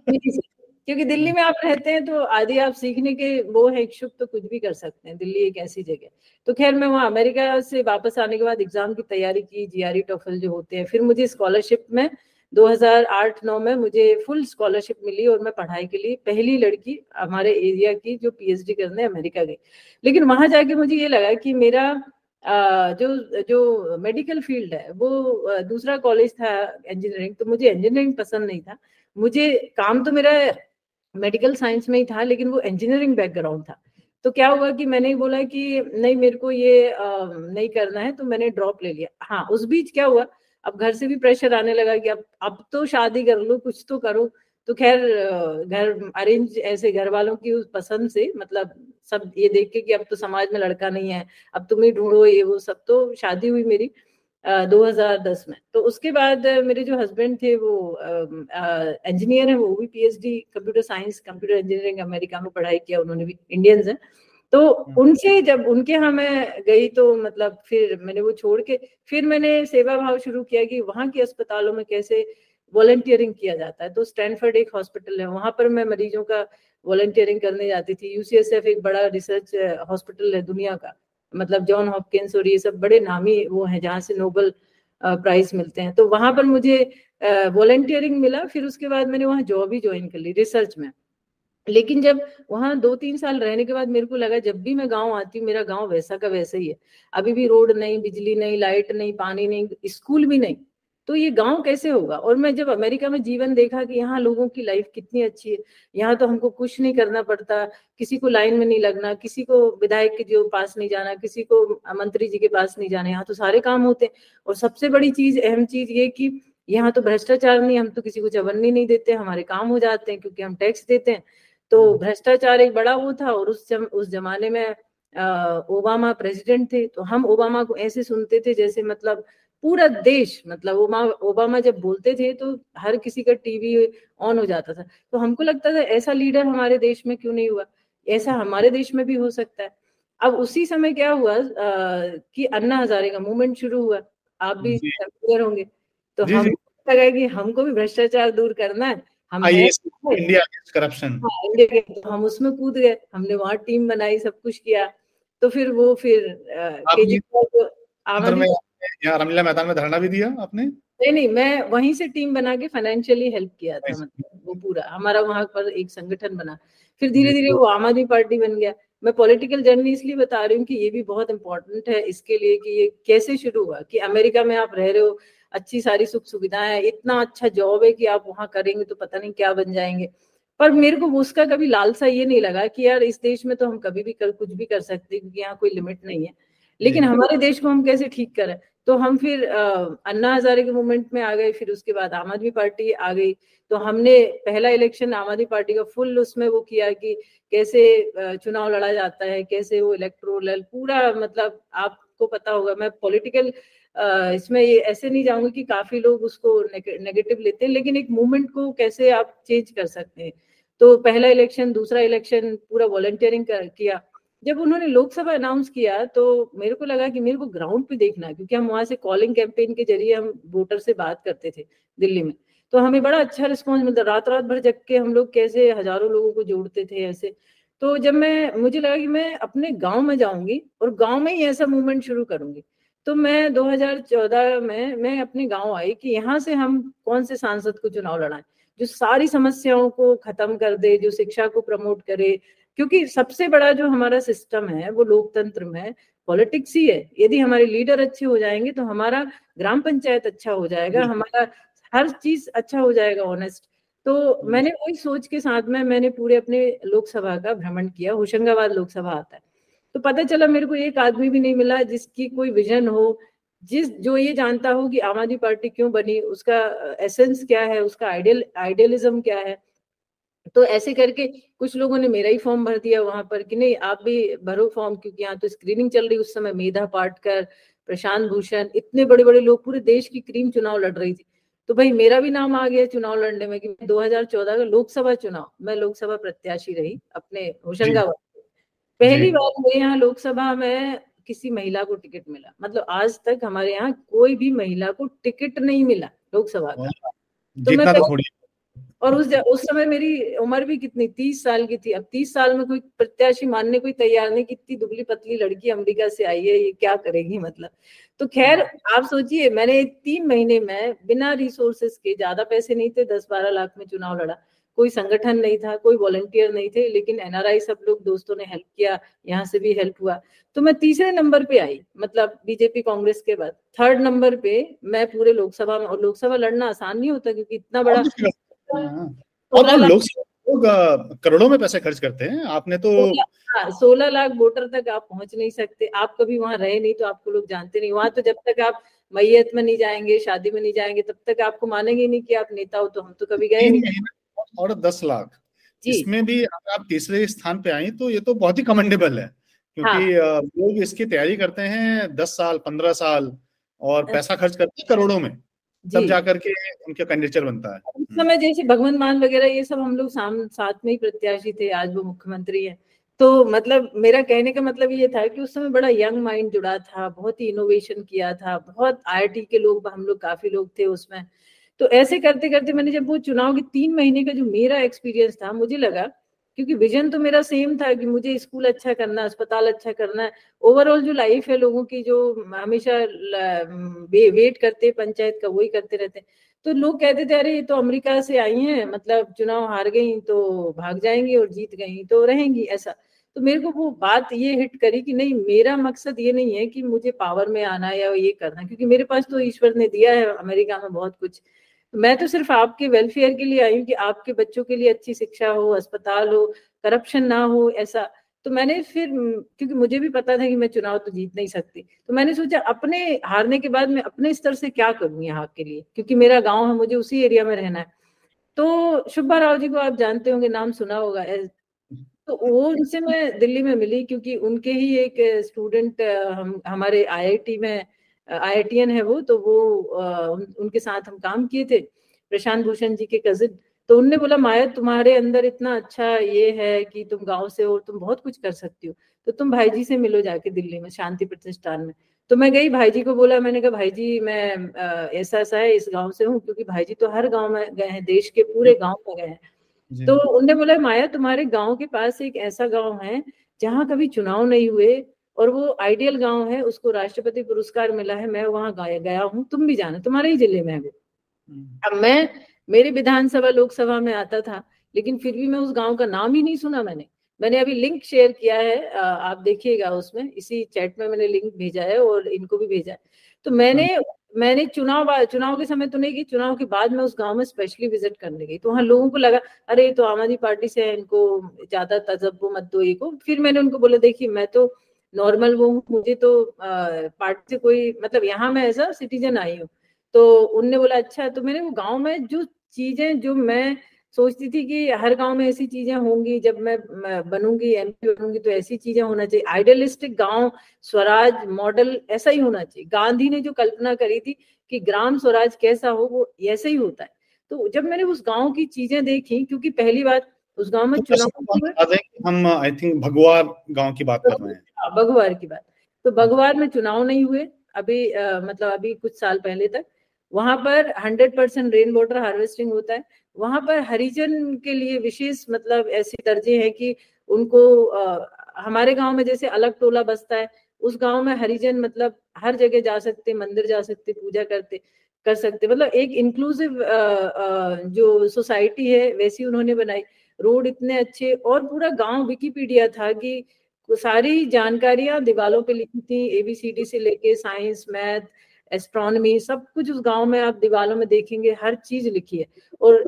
क्योंकि दिल्ली में आप रहते हैं तो आदि आप सीखने के वो है इच्छुक, तो कुछ भी कर सकते हैं, दिल्ली एक ऐसी जगह। तो खैर मैं वहाँ अमेरिका से वापस आने के बाद एग्जाम की तैयारी की, जीआरई टॉफल जो होते हैं। फिर मुझे स्कॉलरशिप में दो हज़ार आठ नौ में मुझे फुल स्कॉलरशिप मिली और मैं पढ़ाई के लिए पहली लड़की हमारे एरिया की जो पीएचडी करने अमेरिका गई। लेकिन वहां जाके मुझे ये लगा कि मेरा जो जो मेडिकल फील्ड है वो दूसरा कॉलेज था इंजीनियरिंग, तो मुझे इंजीनियरिंग पसंद नहीं था। मुझे काम तो मेरा मेडिकल साइंस में ही था लेकिन वो इंजीनियरिंग बैकग्राउंड था। तो क्या हुआ कि मैंने बोला कि नहीं मेरे को ये आ, नहीं करना है, तो मैंने ड्रॉप ले लिया। हाँ, उस बीच क्या हुआ, अब घर से भी प्रेशर आने लगा कि अब अब तो शादी कर लो, कुछ तो करो। तो खैर घर अरेंज, ऐसे घर वालों की उस पसंद से, मतलब सब ये देख के कि अब तो समाज में लड़का नहीं है, अब तुम्हें ढूंढो ये वो सब, तो शादी हुई मेरी दो हज़ार दस में। तो उसके बाद मेरे जो हस्बैंड थे वो इंजीनियर हैं, वो भी PhD computer science computer engineering America में पढ़ाई किया, उन्होंने भी, इंडियंस हैं। तो उनसे जब उनके यहाँ मैं गई तो मतलब फिर मैंने वो छोड़ के फिर मैंने सेवा भाव शुरू किया कि वहाँ के अस्पतालों में कैसे वॉलंटियरिंग किया जाता है। तो स्टैनफोर्ड एक हॉस्पिटल है, वहाँ पर मैं मरीजों का वॉलंटियरिंग करने जाती थी। यूसीएसएफ एक बड़ा रिसर्च हॉस्पिटल है दुनिया का, मतलब जॉन हॉपकिंस और ये सब बड़े नामी वो हैं जहाँ से नोबेल प्राइज मिलते हैं। तो वहाँ पर मुझे वॉलंटियरिंग मिला। फिर उसके बाद मैंने वहाँ जॉब ही ज्वाइन कर ली रिसर्च में। लेकिन जब वहाँ दो तीन साल रहने के बाद मेरे को लगा जब भी मैं गांव आती हूँ मेरा गांव वैसा का वैसा ही है, अभी भी रोड नहीं, बिजली नहीं, लाइट नहीं, पानी नहीं, स्कूल भी नहीं, तो ये गांव कैसे होगा। और मैं जब अमेरिका में जीवन देखा कि यहाँ लोगों की लाइफ कितनी अच्छी है, यहाँ तो हमको कुछ नहीं करना पड़ता, किसी को लाइन में नहीं लगना, किसी को विधायक के जो पास नहीं जाना, किसी को मंत्री जी के पास नहीं जाना, यहाँ तो सारे काम होते हैं। और सबसे बड़ी चीज, अहम चीज ये कि यहाँ तो भ्रष्टाचार नहीं, हम तो किसी को चवन्नी नहीं देते, हमारे काम हो जाते हैं क्योंकि हम टैक्स देते हैं। तो भ्रष्टाचार एक बड़ा वो था। और उस जम, उस जमाने में ओबामा प्रेसिडेंट थे, तो हम ओबामा को ऐसे सुनते थे जैसे मतलब पूरा देश, मतलब ओबामा जब बोलते थे तो हर किसी का टीवी ऑन हो जाता था। तो हमको लगता था ऐसा लीडर हमारे देश में क्यों नहीं हुआ, ऐसा हमारे देश में भी हो सकता है। अब उसी समय क्या हुआ आ, कि अन्ना हजारे का मूवमेंट शुरू हुआ, आप भी समझदार होंगे। तो जी, हम लगा कि हमको भी भ्रष्टाचार दूर करना है, हम इंडिया करप्शन, तो हम उसमें कूद गए, हमने वहाँ टीम बनाई, सब कुछ किया। तो फिर वो फिर यहाँ रामलीला मैदान में धरना भी दिया आपने? नहीं नहीं, मैं वहीं से टीम बना के फाइनेंशियली हेल्प किया था, मतलब वो पूरा हमारा वहाँ पर एक संगठन बना। फिर धीरे धीरे वो आम आदमी पार्टी बन गया। मैं पॉलिटिकल जर्नी इसलिए बता रही हूँ कि ये भी बहुत इंपॉर्टेंट है इसके लिए कि ये कैसे शुरू हुआ, कि अमेरिका में आप रह रहे हो, अच्छी सारी सुख सुविधाएं हैं, इतना अच्छा जॉब है कि आप वहाँ करेंगे तो पता नहीं क्या बन जाएंगे। पर मेरे को उसका कभी लालसा ये नहीं लगा कि यार इस देश में तो हम कभी भी कर कुछ भी कर सकते हैं क्योंकि यहाँ कोई लिमिट नहीं है, लेकिन हमारे देश को हम कैसे ठीक करें। तो हम फिर अन्ना हजारे के मूवमेंट में आ गए, फिर उसके बाद आम आदमी पार्टी आ गई। तो हमने पहला इलेक्शन आम आदमी पार्टी का फुल उसमें वो किया कि कैसे चुनाव लड़ा जाता है, कैसे वो इलेक्टोरल पूरा, मतलब आपको पता होगा। मैं पॉलिटिकल इसमें ये ऐसे नहीं जाऊंगी कि काफी लोग उसको नेगेटिव लेते हैं, लेकिन एक मूवमेंट को कैसे आप चेंज कर सकते हैं। तो पहला इलेक्शन, दूसरा इलेक्शन पूरा वॉलंटियरिंग किया। जब उन्होंने लोकसभा अनाउंस किया तो मेरे को लगा कि मेरे को ग्राउंड पे देखना है, क्योंकि हम वहाँ से कॉलिंग कैंपेन के जरिए हम वोटर से बात करते थे दिल्ली में, तो हमें बड़ा अच्छा रिस्पांस मिलता। रात रात भर जग के हम लोग कैसे हजारों लोगों को जोड़ते थे ऐसे। तो जब मैं, मुझे लगा कि मैं अपने गाँव में जाऊंगी और गाँव में ही ऐसा मूवमेंट शुरू करूंगी। तो मैं दो हज़ार चौदह में मैं अपने गाँव आई कि यहाँ से हम कौन से सांसद को चुनाव लड़ाएं जो सारी समस्याओं को खत्म कर दे, जो शिक्षा को प्रमोट करे, क्योंकि सबसे बड़ा जो हमारा सिस्टम है वो लोकतंत्र में पॉलिटिक्स ही है। यदि हमारे लीडर अच्छे हो जाएंगे तो हमारा ग्राम पंचायत अच्छा हो जाएगा, हमारा हर चीज अच्छा हो जाएगा, ऑनेस्ट। तो मैंने वही सोच के साथ में मैंने पूरे अपने लोकसभा का भ्रमण किया। होशंगाबाद लोकसभा आता है तो पता चला मेरे को एक आदमी भी नहीं मिला जिसकी कोई विजन हो, जिस जो ये जानता हो कि आम आदमी पार्टी क्यों बनी, उसका एसेंस क्या है, उसका आइडियल आइडियलिज्म क्या है। तो ऐसे करके कुछ लोगों ने मेरा ही फॉर्म भर दिया वहां पर कि नहीं आप भी भरो फॉर्म, क्योंकि यहाँ तो स्क्रीनिंग चल रही उस समय। मेधा पाटकर, प्रशांत भूषण, इतने बड़े बड़े लोग, पूरे देश की क्रीम चुनाव लड़ रही थी। तो भाई मेरा भी नाम आ गया चुनाव लड़ने में कि दो हज़ार चौदह का लोकसभा चुनाव मैं लोकसभा प्रत्याशी रही अपने होशंगाबाद। पहली बार मेरे यहाँ लोकसभा में किसी महिला को टिकट मिला, मतलब आज तक हमारे यहाँ कोई भी महिला को टिकट नहीं मिला लोकसभा का। तो मैं, और उस उस समय मेरी उम्र भी कितनी, तीस साल की थी। अब तीस साल में कोई प्रत्याशी मानने कोई तैयार नहीं, कितनी दुबली पतली लड़की अमेरिका से आई है, ये क्या करेगी मतलब। तो खैर आप सोचिए, मैंने तीन महीने में बिना रिसोर्सेस के, ज्यादा पैसे नहीं थे, दस बारह लाख में चुनाव लड़ा। कोई संगठन नहीं था, कोई वॉलंटियर नहीं थे, लेकिन एनआरआई सब लोग दोस्तों ने हेल्प किया, यहाँ से भी हेल्प हुआ। तो मैं तीसरे नंबर पे आई, मतलब बीजेपी कांग्रेस के बाद। थर्ड नंबर पे मैं पूरे लोकसभा में, और लोकसभा लड़ना आसान नहीं होता क्योंकि इतना बड़ा लोग करोड़ों में पैसे खर्च करते हैं। आपने तो सोलह लाख वोटर तक आप पहुंच नहीं सकते, आप कभी वहां रहे नहीं तो आपको लोग जानते नहीं। वहां तो जब तक आप मैयत में नहीं जाएंगे, शादी में नहीं जाएंगे, तब तक आपको मानेंगे नहीं कि आप नेता हो। तो हम तो कभी गए नहीं। और दस लाख, इसमें भी आप तीसरे स्थान पे आई तो ये तो बहुत ही कमेंडेबल है, क्योंकि हाँ। लोग इसकी तैयारी करते हैं दस साल पंद्रह साल और पैसा खर्च करते हैं करोड़ों में, तब जाकर के उनका कैंडिडेचर बनता है। उस समय जैसे भगवंत मान वगैरह ये सब हम लोग साथ में ही प्रत्याशी थे, आज वो मुख्यमंत्री है। तो मतलब मेरा कहने का मतलब ये था कि उस समय बड़ा यंग माइंड जुड़ा था, बहुत ही इनोवेशन किया था, बहुत आई आई टी के लोग, हम लोग काफी लोग थे उसमें। तो ऐसे करते करते मैंने जब वो चुनाव के तीन महीने का जो मेरा एक्सपीरियंस था, मुझे लगा, क्योंकि विजन तो मेरा सेम था कि मुझे स्कूल अच्छा करना, अस्पताल अच्छा करना, ओवरऑल जो लाइफ है लोगों की, जो हमेशा वे, वेट करते पंचायत का, वही करते रहते हैं। तो लोग कहते थे अरे ये तो अमेरिका से आई हैं, मतलब चुनाव हार गई तो भाग जाएंगी और जीत गई तो रहेंगी, ऐसा। तो मेरे को वो बात ये हिट करी कि नहीं, मेरा मकसद ये नहीं है कि मुझे पावर में आना या ये करना, क्योंकि मेरे पास तो ईश्वर ने दिया है अमेरिका में बहुत कुछ। मैं तो सिर्फ आपके वेलफेयर के लिए आई हूँ कि आपके बच्चों के लिए अच्छी शिक्षा हो, अस्पताल हो, करप्शन ना हो, ऐसा। तो मैंने फिर, क्योंकि मुझे भी पता था कि मैं चुनाव तो जीत नहीं सकती, तो मैंने सोचा अपने हारने के बाद मैं अपने स्तर से क्या करूँगी यहाँ के लिए, क्योंकि मेरा गाँव है, मुझे उसी एरिया में रहना है। तो शुभा राव जी को आप जानते होंगे, नाम सुना होगा। तो वो, उनसे मैं दिल्ली में मिली क्योंकि उनके ही एक स्टूडेंट हम हमारे आई आई टी में आई आई टी एन है वो, तो वो उन, उनके साथ हम काम किए थे, प्रशांत भूषण जी के कजिन। तो उनने बोला माया तुम्हारे अंदर इतना अच्छा ये है कि तुम गांव से हो, तुम बहुत कुछ कर सकती हो, तो तुम भाई जी से मिलो जाके दिल्ली में शांति प्रतिष्ठान में। तो मैं गई, भाई जी को बोला, मैंने कहा भाई जी मैं ऐसा ऐसा है, इस गाँव से हूँ, क्योंकि भाई जी तो हर गाँव में गए हैं, देश के पूरे गाँव में गए हैं। तो उनने बोला माया तुम्हारे गांव के पास एक ऐसा गांव है जहां कभी चुनाव नहीं हुए और वो आइडियल गांव है, उसको राष्ट्रपति पुरस्कार मिला है, मैं वहां गया हूँ, तुम भी जाना, तुम्हारे ही जिले में है वो। अब मैं, मेरे विधानसभा लोकसभा में आता था, लेकिन फिर भी मैं उस गांव का नाम ही नहीं सुना। मैंने मैंने अभी लिंक शेयर किया है, आप देखिएगा उसमें, इसी चैट में मैंने लिंक भेजा है और इनको भी भेजा है। तो मैंने मैंने चुनाव चुनाव के समय तो नहीं गई, चुनाव के बाद मैं उस गांव में स्पेशली विजिट करने गई। तो वहाँ लोगों को लगा अरे तो आम आदमी पार्टी से है, इनको ज्यादा तजब्बो मत दो ये को। फिर मैंने उनको बोला देखिए मैं तो नॉर्मल वो हूँ, मुझे तो पार्टी से कोई मतलब, यहाँ मैं एज अ सिटीजन आई हूँ। तो उनने बोला अच्छा। तो मैंने वो गाँव में जो चीजें, जो मैं सोचती थी कि हर गांव में ऐसी चीजें होंगी, जब मैं बनूंगी एम पी बनूंगी तो ऐसी चीजें होना चाहिए, आइडियलिस्टिक गांव, स्वराज मॉडल ऐसा ही होना चाहिए। गांधी ने जो कल्पना करी थी कि ग्राम स्वराज कैसा हो, वो ऐसे ही होता है। तो जब मैंने उस गांव की चीजें देखी, क्योंकि पहली बात उस गांव में तो चुनाव, हम आई थिंक भगवार गाँव की बात कर रहे हैं, भगवार की बात। तो भगवार में चुनाव नहीं हुए अभी, मतलब अभी कुछ साल पहले तक। वहां पर hundred percent rain water harvesting होता है। वहां पर हरिजन के लिए विशेष मतलब ऐसी दर्जे हैं कि उनको आ, हमारे गांव में जैसे अलग टोला बसता है, उस गांव में हरिजन मतलब हर जगह जा सकते, मंदिर जा सकते, पूजा करते कर सकते, मतलब एक इंक्लूसिव आ, आ, जो सोसाइटी है वैसी उन्होंने बनाई। रोड इतने अच्छे, और पूरा गांव विकिपीडिया था कि सारी जानकारियां दीवालों पे लिखी थी, ए बी सी डी से लेके साइंस, मैथ, एस्ट्रोनॉमी, सब कुछ उस गांव में आप दीवालों में देखेंगे, हर चीज लिखी है। और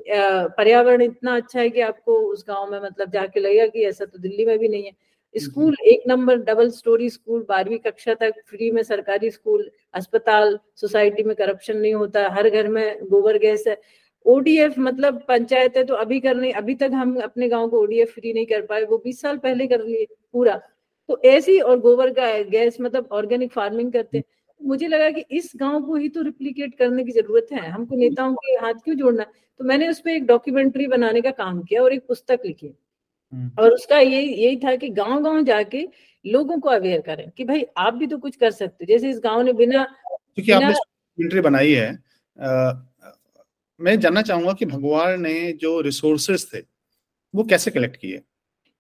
पर्यावरण इतना अच्छा है कि आपको उस गांव में मतलब जाके लगेगा कि ऐसा तो दिल्ली में भी नहीं है। स्कूल एक नंबर, डबल स्टोरी स्कूल, बारहवीं कक्षा तक फ्री में सरकारी स्कूल, अस्पताल, सोसाइटी में करप्शन नहीं होता, हर घर में गोबर गैस है, ओ डी एफ मतलब पंचायत है। तो अभी करने अभी तक हम अपने गाँव को ओ डी एफ फ्री नहीं कर पाए, वो बीस साल पहले कर लिए पूरा। तो ऐसी, और गोबर गैस मतलब ऑर्गेनिक फार्मिंग करते हैं। मुझे लगा कि इस गांव को ही तो रिप्लिकेट करने की जरूरत है, हमको नेताओं के हाथ क्यों जोड़ना। तो मैंने उस पर एक डॉक्यूमेंट्री बनाने का काम किया और एक पुस्तक लिखी, और उसका ये यही था कि गांव गांव जाके लोगों को अवेयर करें कि भाई आप भी तो कुछ कर सकते हो। जैसे इस गांव ने बिना, क्योंकि आपने डॉक्यूमेंट्री बनाई है, मैं जानना चाहूंगा कि भगवार ने जो रिसोर्सेस थे वो कैसे कलेक्ट किए?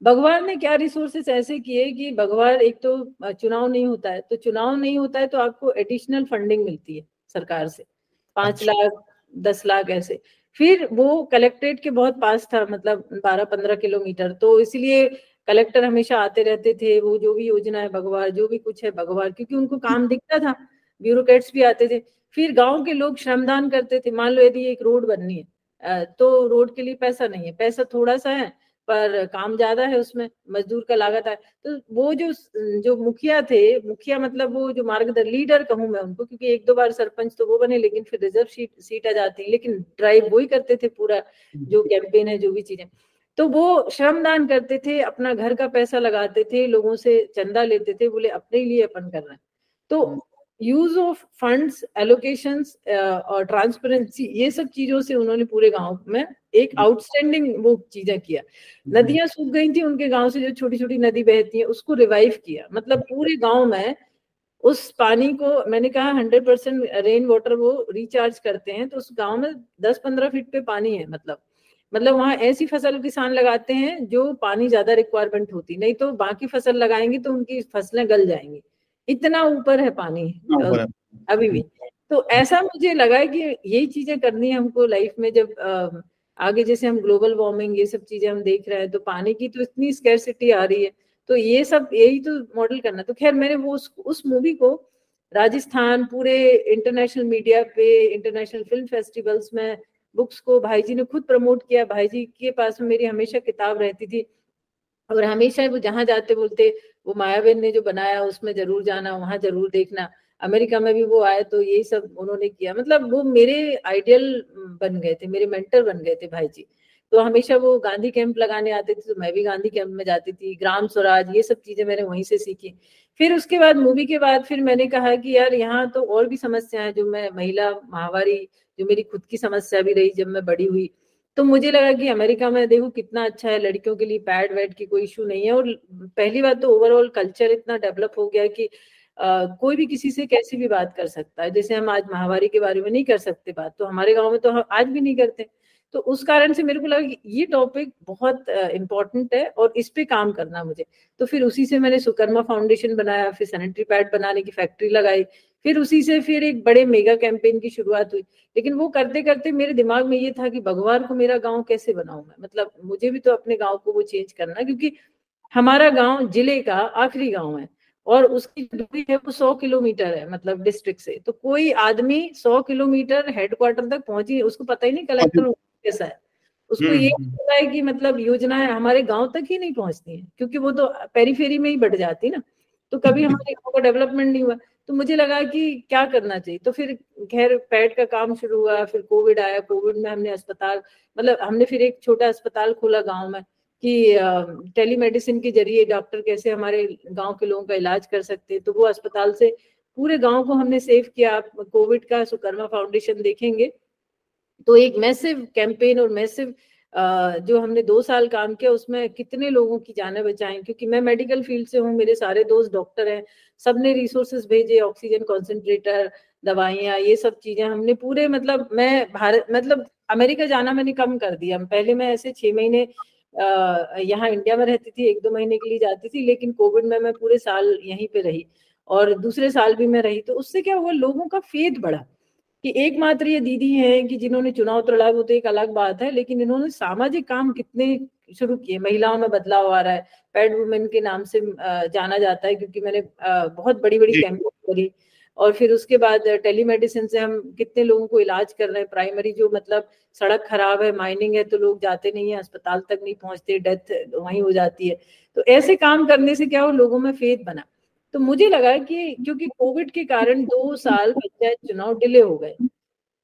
भगवार ने क्या रिसोर्सेस ऐसे किए कि भगवार, एक तो चुनाव नहीं होता है, तो चुनाव नहीं होता है तो आपको एडिशनल फंडिंग मिलती है सरकार से, पांच लाख दस लाख ऐसे। फिर वो कलेक्ट्रेट के बहुत पास था, मतलब बारह पंद्रह किलोमीटर, तो इसलिए कलेक्टर हमेशा आते रहते थे। वो जो भी योजना है भगवार, जो भी कुछ है भगवार, क्योंकि उनको काम दिखता था, ब्यूरोक्रेट्स भी आते थे। फिर गांव के लोग श्रमदान करते थे। मान लो यदि एक रोड बननी है तो रोड के लिए पैसा नहीं है, पैसा थोड़ा सा है पर काम ज्यादा है, उसमें मजदूर का लागत है, तो वो जो जो मुखिया थे, मुखिया मतलब वो जो मार्गदर्शन लीडर कहूँ मैं उनको, क्योंकि एक दो बार सरपंच तो वो बने, लेकिन फिर रिजर्व सीट सीट आ जाती है, लेकिन ड्राइव वो ही करते थे, पूरा जो कैंपेन है जो भी चीजें, तो वो श्रमदान करते थे, अपना घर का पैसा लगाते थे, लोगों से चंदा लेते थे, बोले अपने लिए अपन कर रहे हैं। तो यूज ऑफ फंड्स, एलोकेशंस और ट्रांसपेरेंसी, ये सब चीजों से उन्होंने पूरे गांव में एक आउटस्टैंडिंग वो चीजें किया। नदियां सूख गई थी उनके गांव से, जो छोटी छोटी नदी बहती है उसको रिवाइव किया, मतलब पूरे गांव में उस पानी को, मैंने कहा हंड्रेड परसेंट रेन वाटर वो रिचार्ज करते हैं, तो उस गाँव में दस पंद्रह फीट पे पानी है, मतलब मतलब वहाँ ऐसी फसल किसान लगाते हैं जो पानी ज्यादा रिक्वायरमेंट होती, नहीं तो बाकी फसल लगाएंगे तो उनकी फसलें गल जाएंगी, इतना ऊपर है पानी अभी भी। तो ऐसा मुझे लगा कि यही चीजें करनी है हमको लाइफ में, जब आगे जैसे हम ग्लोबल वार्मिंग ये सब चीजें हम देख रहे हैं, तो पानी की तो इतनी स्कैर्सिटी आ रही है, तो ये सब यही तो मॉडल करना। तो खैर मैंने वो उस, उस मूवी को राजस्थान, पूरे इंटरनेशनल मीडिया पे, इंटरनेशनल फिल्म फेस्टिवल्स में, बुक्स को भाई जी ने खुद प्रमोट किया। भाई जी के पास में मेरी हमेशा किताब रहती थी और हमेशा वो जहाँ जाते बोलते वो मायाबेन ने जो बनाया उसमें जरूर जाना, वहाँ जरूर देखना। अमेरिका में भी वो आए तो यही सब उन्होंने किया, मतलब वो मेरे आइडियल बन गए थे, मेरे मेंटर बन गए थे भाई जी। तो हमेशा वो गांधी कैंप लगाने आते थे तो मैं भी गांधी कैंप में जाती थी, ग्राम स्वराज, ये सब चीजें मैंने वहीं से सीखी। फिर उसके बाद मूवी के बाद फिर मैंने कहा कि यार यहाँ तो और भी समस्या है, जो मैं महिला माहवारी, जो मेरी खुद की समस्या भी रही जब मैं बड़ी हुई, तो मुझे लगा कि अमेरिका में देखो कितना अच्छा है, लड़कियों के लिए पैड वैड की कोई इशू नहीं है, और पहली बात तो ओवरऑल कल्चर इतना डेवलप हो गया कि आ, कोई भी किसी से कैसी भी बात कर सकता है। जैसे हम आज महावारी के बारे में नहीं कर सकते बात, तो हमारे गाँव में तो हम आज भी नहीं करते। तो उस कारण से मेरे को लगा कि ये टॉपिक बहुत इम्पोर्टेंट है और इस पे काम करना मुझे। तो फिर उसी से मैंने सुकर्मा फाउंडेशन बनाया, फिर सैनिटरी पैड बनाने की फैक्ट्री लगाई, फिर उसी से फिर एक बड़े मेगा कैंपेन की शुरुआत हुई। लेकिन वो करते करते मेरे दिमाग में ये था कि भगवार को मेरा गाँव कैसे बनाऊ मैं, मतलब मुझे भी तो अपने गाँव को वो चेंज करना, क्योंकि हमारा गाँव जिले का आखिरी गाँव है और उसकी दूरी है वो सौ किलोमीटर है, मतलब डिस्ट्रिक्ट से। तो कोई आदमी सौ किलोमीटर हेडक्वार्टर तक पहुंची, उसको पता ही नहीं कलेक्टर कैसा है, उसको ये पता है कि मतलब योजनाएं हमारे गांव तक ही नहीं पहुंचती हैं, क्योंकि वो तो पेरीफेरी में ही बढ़ जाती ना, तो कभी हमारे गांव का डेवलपमेंट नहीं हुआ। तो मुझे लगा कि क्या करना चाहिए, तो फिर खैर पैड का काम शुरू हुआ, फिर कोविड आया, कोविड में हमने अस्पताल, मतलब हमने फिर एक छोटा अस्पताल खोला गाँव में कि टेलीमेडिसिन के जरिए डॉक्टर कैसे हमारे गांव के लोगों का इलाज कर सकते हैं। तो वो अस्पताल से पूरे गांव को हमने सेव किया। आप कोविड का सुकर्मा फाउंडेशन देखेंगे तो एक मैसिव कैंपेन और मैसिव जो हमने दो साल काम किया उसमें कितने लोगों की जानें बचाई, क्योंकि मैं मेडिकल फील्ड से हूँ, मेरे सारे दोस्त डॉक्टर हैं, सबने रिसोर्सेज भेजे, ऑक्सीजन कॉन्सेंट्रेटर, दवाइयाँ, ये सब चीजें हमने पूरे, मतलब मैं भारत, मतलब अमेरिका जाना मैंने कम कर दिया। पहले मैं ऐसे छह महीने Uh, यहाँ इंडिया में रहती थी, एक दो महीने के लिए जाती थी, लेकिन कोविड में मैं पूरे साल यहीं पे रही और दूसरे साल भी मैं रही। तो उससे क्या हुआ, लोगों का फेथ बढ़ा कि एकमात्र ये दीदी हैं कि जिन्होंने चुनाव लड़ा, वो तो एक अलग बात है, लेकिन इन्होंने सामाजिक काम कितने शुरू किए। महिलाओं में बदलाव आ रहा है, पैड वुमेन के नाम से जाना जाता है, क्योंकि मैंने बहुत बड़ी बड़ी कैंपेन करी। और फिर उसके बाद टेलीमेडिसिन से हम कितने लोगों को इलाज कर रहे हैं, प्राइमरी जो, मतलब सड़क खराब है, माइनिंग है, तो लोग जाते नहीं है, अस्पताल तक नहीं पहुंचते, डेथ वहीं हो जाती है। तो ऐसे काम करने से क्या हो, लोगों में फेथ बना। तो मुझे लगा कि क्योंकि कोविड के कारण दो साल पंचायत चुनाव डिले हो गए,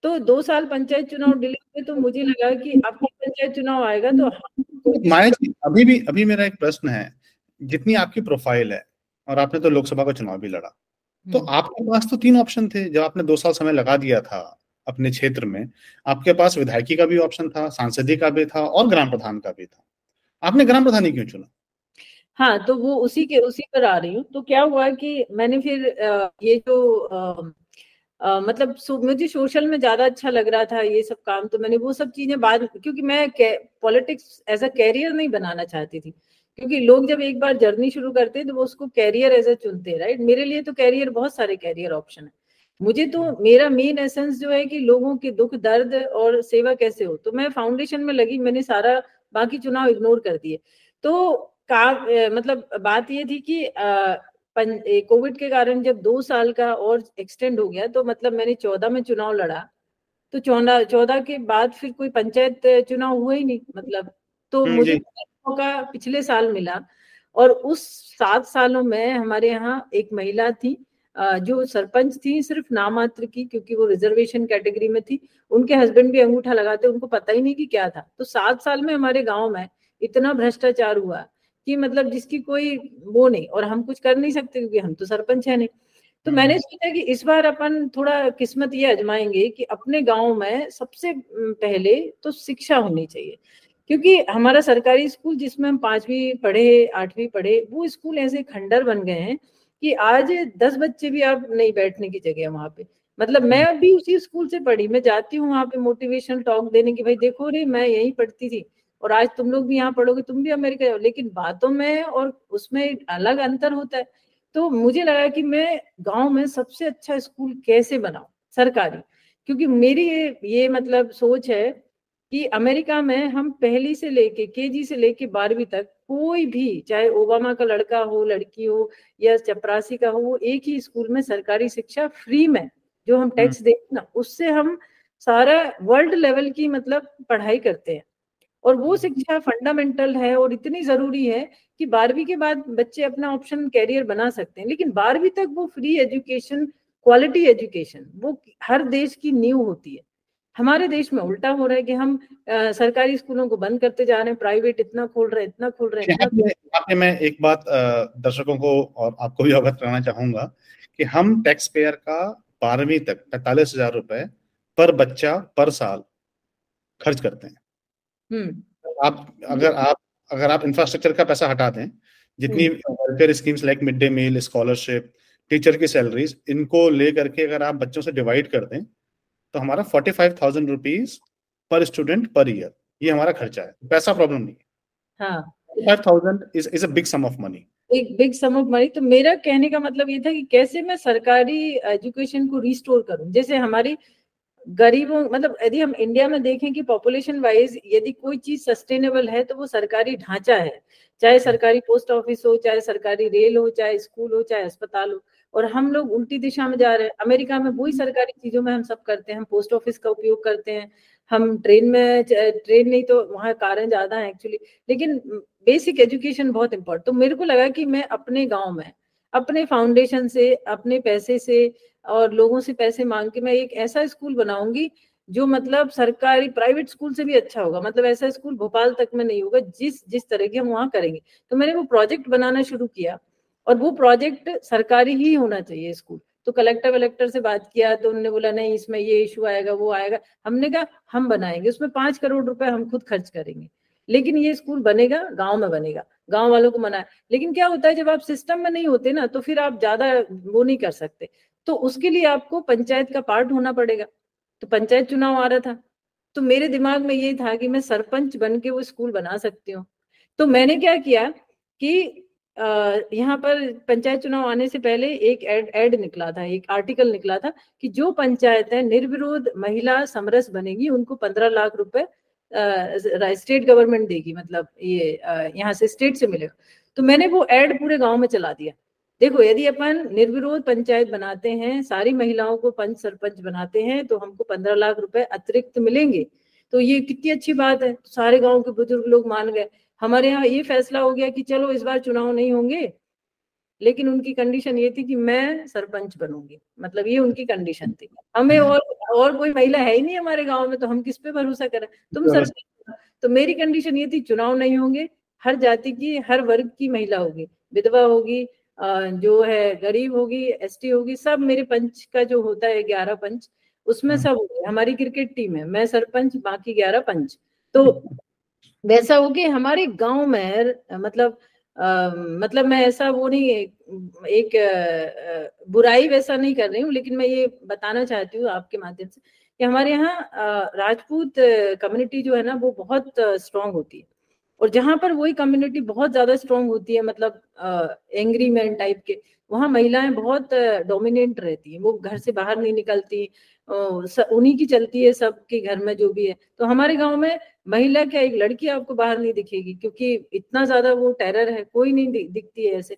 तो दो साल पंचायत चुनाव डिले हुए, तो मुझे लगा कि अब पंचायत चुनाव आएगा तो हम। माया जी, अभी भी अभी मेरा एक प्रश्न है, जितनी आपकी प्रोफाइल है और आपने तो लोकसभा का चुनाव भी लड़ा, तो आपके पास तो तीन ऑप्शन थे। जब आपने दो साल समय लगा दिया था अपने क्षेत्र में, आपके पास विधायकी का भी ऑप्शन था, सांसदी का भी था और ग्राम प्रधान का भी था। आपने ग्राम प्रधान ही क्यों चुना? हाँ, तो वो उसी के उसी पर आ रही हूँ। तो क्या हुआ कि मैंने फिर ये जो Uh, मतलब मुझे सोशल में ज्यादा अच्छा लग रहा था ये सब काम, तो मैंने वो सब चीजें बाद, क्योंकि मैं पॉलिटिक्स एज अ कैरियर नहीं बनाना चाहती थी, क्योंकि लोग जब एक बार जर्नी शुरू करते हैं तो वो उसको कैरियर एज अ चुनते हैं, राइट। मेरे लिए तो कैरियर, बहुत सारे कैरियर ऑप्शन है। मुझे तो मेरा मेन एसेंस जो है कि लोगों के दुख दर्द और सेवा कैसे हो, तो मैं फाउंडेशन में लगी, मैंने सारा बाकी चुनाव इग्नोर कर दिए। तो का, मतलब बात ये थी कि आ, कोविड के कारण जब दो साल का और एक्सटेंड हो गया, तो मतलब मैंने चौदह में चुनाव लड़ा, तो चौदह चौदह के बाद फिर कोई पंचायत चुनाव हुए ही नहीं, मतलब। तो मुझे मौका पिछले साल मिला, और उस सात सालों में हमारे यहाँ एक महिला थी जो सरपंच थी, सिर्फ नाम मात्र की, क्योंकि वो रिजर्वेशन कैटेगरी में थी। उनके हस्बैंड भी अंगूठा लगाते, उनको पता ही नहीं कि क्या था। तो सात साल में हमारे गाँव में इतना भ्रष्टाचार हुआ कि मतलब जिसकी कोई वो नहीं, और हम कुछ कर नहीं सकते क्योंकि हम तो सरपंच है नहीं। तो मैंने सोचा कि इस बार अपन थोड़ा किस्मत ये आजमाएंगे कि अपने गांव में सबसे पहले तो शिक्षा होनी चाहिए, क्योंकि हमारा सरकारी स्कूल जिसमें हम पांचवी पढ़े, आठवीं पढ़े, वो स्कूल ऐसे खंडर बन गए हैं कि आज दस बच्चे भी आप नहीं बैठने की जगह वहां पे। मतलब मैं भी उसी स्कूल से पढ़ी, मैं जाती हूँ वहां पे मोटिवेशनल टॉक देने की, भाई देखो रे मैं यहीं पढ़ती थी और आज तुम लोग भी यहाँ पढ़ोगे, तुम भी अमेरिका जाओ, लेकिन बातों में और उसमें अलग अंतर होता है। तो मुझे लगा कि मैं गांव में सबसे अच्छा स्कूल कैसे बनाऊं सरकारी, क्योंकि मेरी ये, ये मतलब सोच है कि अमेरिका में हम पहली से लेके केजी से लेके बारहवीं तक कोई भी, चाहे ओबामा का लड़का हो, लड़की हो, या चपरासी का हो, वो एक ही स्कूल में सरकारी शिक्षा फ्री में, जो हम टैक्स देते ना उससे हम सारा वर्ल्ड लेवल की मतलब पढ़ाई करते हैं, और वो शिक्षा फंडामेंटल है और इतनी जरूरी है कि बारहवीं के बाद बच्चे अपना ऑप्शन कैरियर बना सकते हैं, लेकिन बारहवीं तक वो फ्री एजुकेशन, क्वालिटी एजुकेशन, वो हर देश की नींव होती है। हमारे देश में उल्टा हो रहा है कि हम आ, सरकारी स्कूलों को बंद करते जा रहे हैं, प्राइवेट इतना खोल रहे हैं, इतना खोल रहे हैं। आपने, आपने मैं एक बात दर्शकों को और आपको भी अवगत कराना चाहूंगा कि हम टैक्स पेयर का बारहवीं तक पैंतालीस हजार रुपए पर बच्चा पर साल खर्च करते हैं। आप अगर आप अगर आप इंफ्रास्ट्रक्चर का पैसा हटा दें, जितनी welfare schemes like mid day meal, scholarship, teacher की सैलरीज, इनको ले करके अगर आप बच्चों से डिवाइड कर दें तो हमारा forty five thousand rupees per student per year ये हमारा खर्चा है। पैसा प्रॉब्लम नहीं है, हाँ five thousand is is a big sum of money, एक बिग सम ऑफ मनी। तो मेरा कहने का मतलब ये था कि कैसे मैं सरकारी एजुकेशन को रिस्टोर करूँ, जैसे हमारी गरीबों, मतलब यदि हम इंडिया में देखें कि पॉपुलेशन वाइज यदि कोई चीज सस्टेनेबल है तो वो सरकारी ढांचा है, चाहे सरकारी पोस्ट ऑफिस हो, चाहे सरकारी रेल हो, चाहे स्कूल हो, चाहे अस्पताल हो, और हम लोग उल्टी दिशा में जा रहे हैं। अमेरिका में वही सरकारी चीजों में हम सब करते हैं, हम पोस्ट ऑफिस का उपयोग करते हैं, हम ट्रेन में, ट्रेन नहीं तो वहाँ कारें ज्यादा है एक्चुअली, लेकिन बेसिक एजुकेशन बहुत इम्पोर्टेंट। तो मेरे को लगा कि मैं अपने गाँव में अपने फाउंडेशन से, अपने पैसे से और लोगों से पैसे मांग के मैं एक ऐसा स्कूल बनाऊंगी जो मतलब सरकारी प्राइवेट स्कूल से भी अच्छा होगा, मतलब ऐसा स्कूल भोपाल तक में नहीं होगा जिस जिस तरह के हम वहाँ करेंगे। तो मैंने वो प्रोजेक्ट बनाना शुरू किया, और वो प्रोजेक्ट सरकारी ही होना चाहिए स्कूल। तो कलेक्टर वलेक्टर से बात किया तो उन्होंने बोला नहीं इसमें ये इशू आएगा, वो आएगा। हमने कहा हम बनाएंगे, उसमें पांच करोड़ रुपए हम खुद खर्च करेंगे, लेकिन ये स्कूल बनेगा, गांव में बनेगा, गांव वालों को मनाए। लेकिन क्या होता है जब आप सिस्टम में नहीं होते ना तो फिर आप ज्यादा वो नहीं कर सकते, तो उसके लिए आपको पंचायत का पार्ट होना पड़ेगा। तो पंचायत चुनाव आ रहा था, तो मेरे दिमाग में ये था कि मैं सरपंच बन के वो स्कूल बना सकती हूँ। तो मैंने क्या किया कि यहाँ पर पंचायत चुनाव आने से पहले एक एड एड निकला था, एक आर्टिकल निकला था कि जो पंचायतें निर्विरोध महिला समरस बनेगी उनको पंद्रह लाख रुपए स्टेट गवर्नमेंट देगी, मतलब ये यहाँ से स्टेट से मिलेगा। तो मैंने वो एड पूरे गाँव में चला दिया, देखो यदि अपन निर्विरोध पंचायत बनाते हैं, सारी महिलाओं को पंच सरपंच बनाते हैं तो हमको पंद्रह लाख रुपए अतिरिक्त मिलेंगे, तो ये कितनी अच्छी बात है। सारे गांव के बुजुर्ग लोग मान गए। हमारे यहाँ ये फैसला हो गया कि चलो इस बार चुनाव नहीं होंगे, लेकिन उनकी कंडीशन ये थी कि मैं सरपंच बनूंगी, मतलब ये उनकी कंडीशन थी। हमें और और कोई महिला है ही नहीं हमारे गाँव में, तो हम किस पे भरोसा करें, तुम सरपंच। तो मेरी कंडीशन ये थी चुनाव नहीं होंगे, हर जाति की हर वर्ग की महिला होगी, विधवा होगी, जो है गरीब होगी, एसटी होगी, सब मेरे पंच का जो होता है ग्यारह पंच उसमें सब होगी। हमारी क्रिकेट टीम है, मैं सरपंच, बाकी ग्यारह पंच। तो वैसा हो कि हमारे गांव में मतलब Uh, मतलब मैं ऐसा वो नहीं एक uh, बुराई वैसा नहीं कर रही हूँ, लेकिन मैं ये बताना चाहती हूँ आपके माध्यम से कि हमारे यहाँ uh, राजपूत कम्युनिटी uh, जो है ना वो बहुत स्ट्रांग uh, होती है, और जहाँ पर वही कम्युनिटी बहुत ज्यादा स्ट्रांग होती है मतलब एंग्री मैन टाइप के, वहाँ महिलाएं बहुत डोमिनेंट uh, रहती हैं, वो घर से बाहर नहीं निकलती, उन्हीं की चलती है सबके घर में जो भी है। तो हमारे गांव में महिला क्या एक लड़की आपको बाहर नहीं दिखेगी क्योंकि इतना ज्यादा वो टेरर है, कोई नहीं दिखती है ऐसे।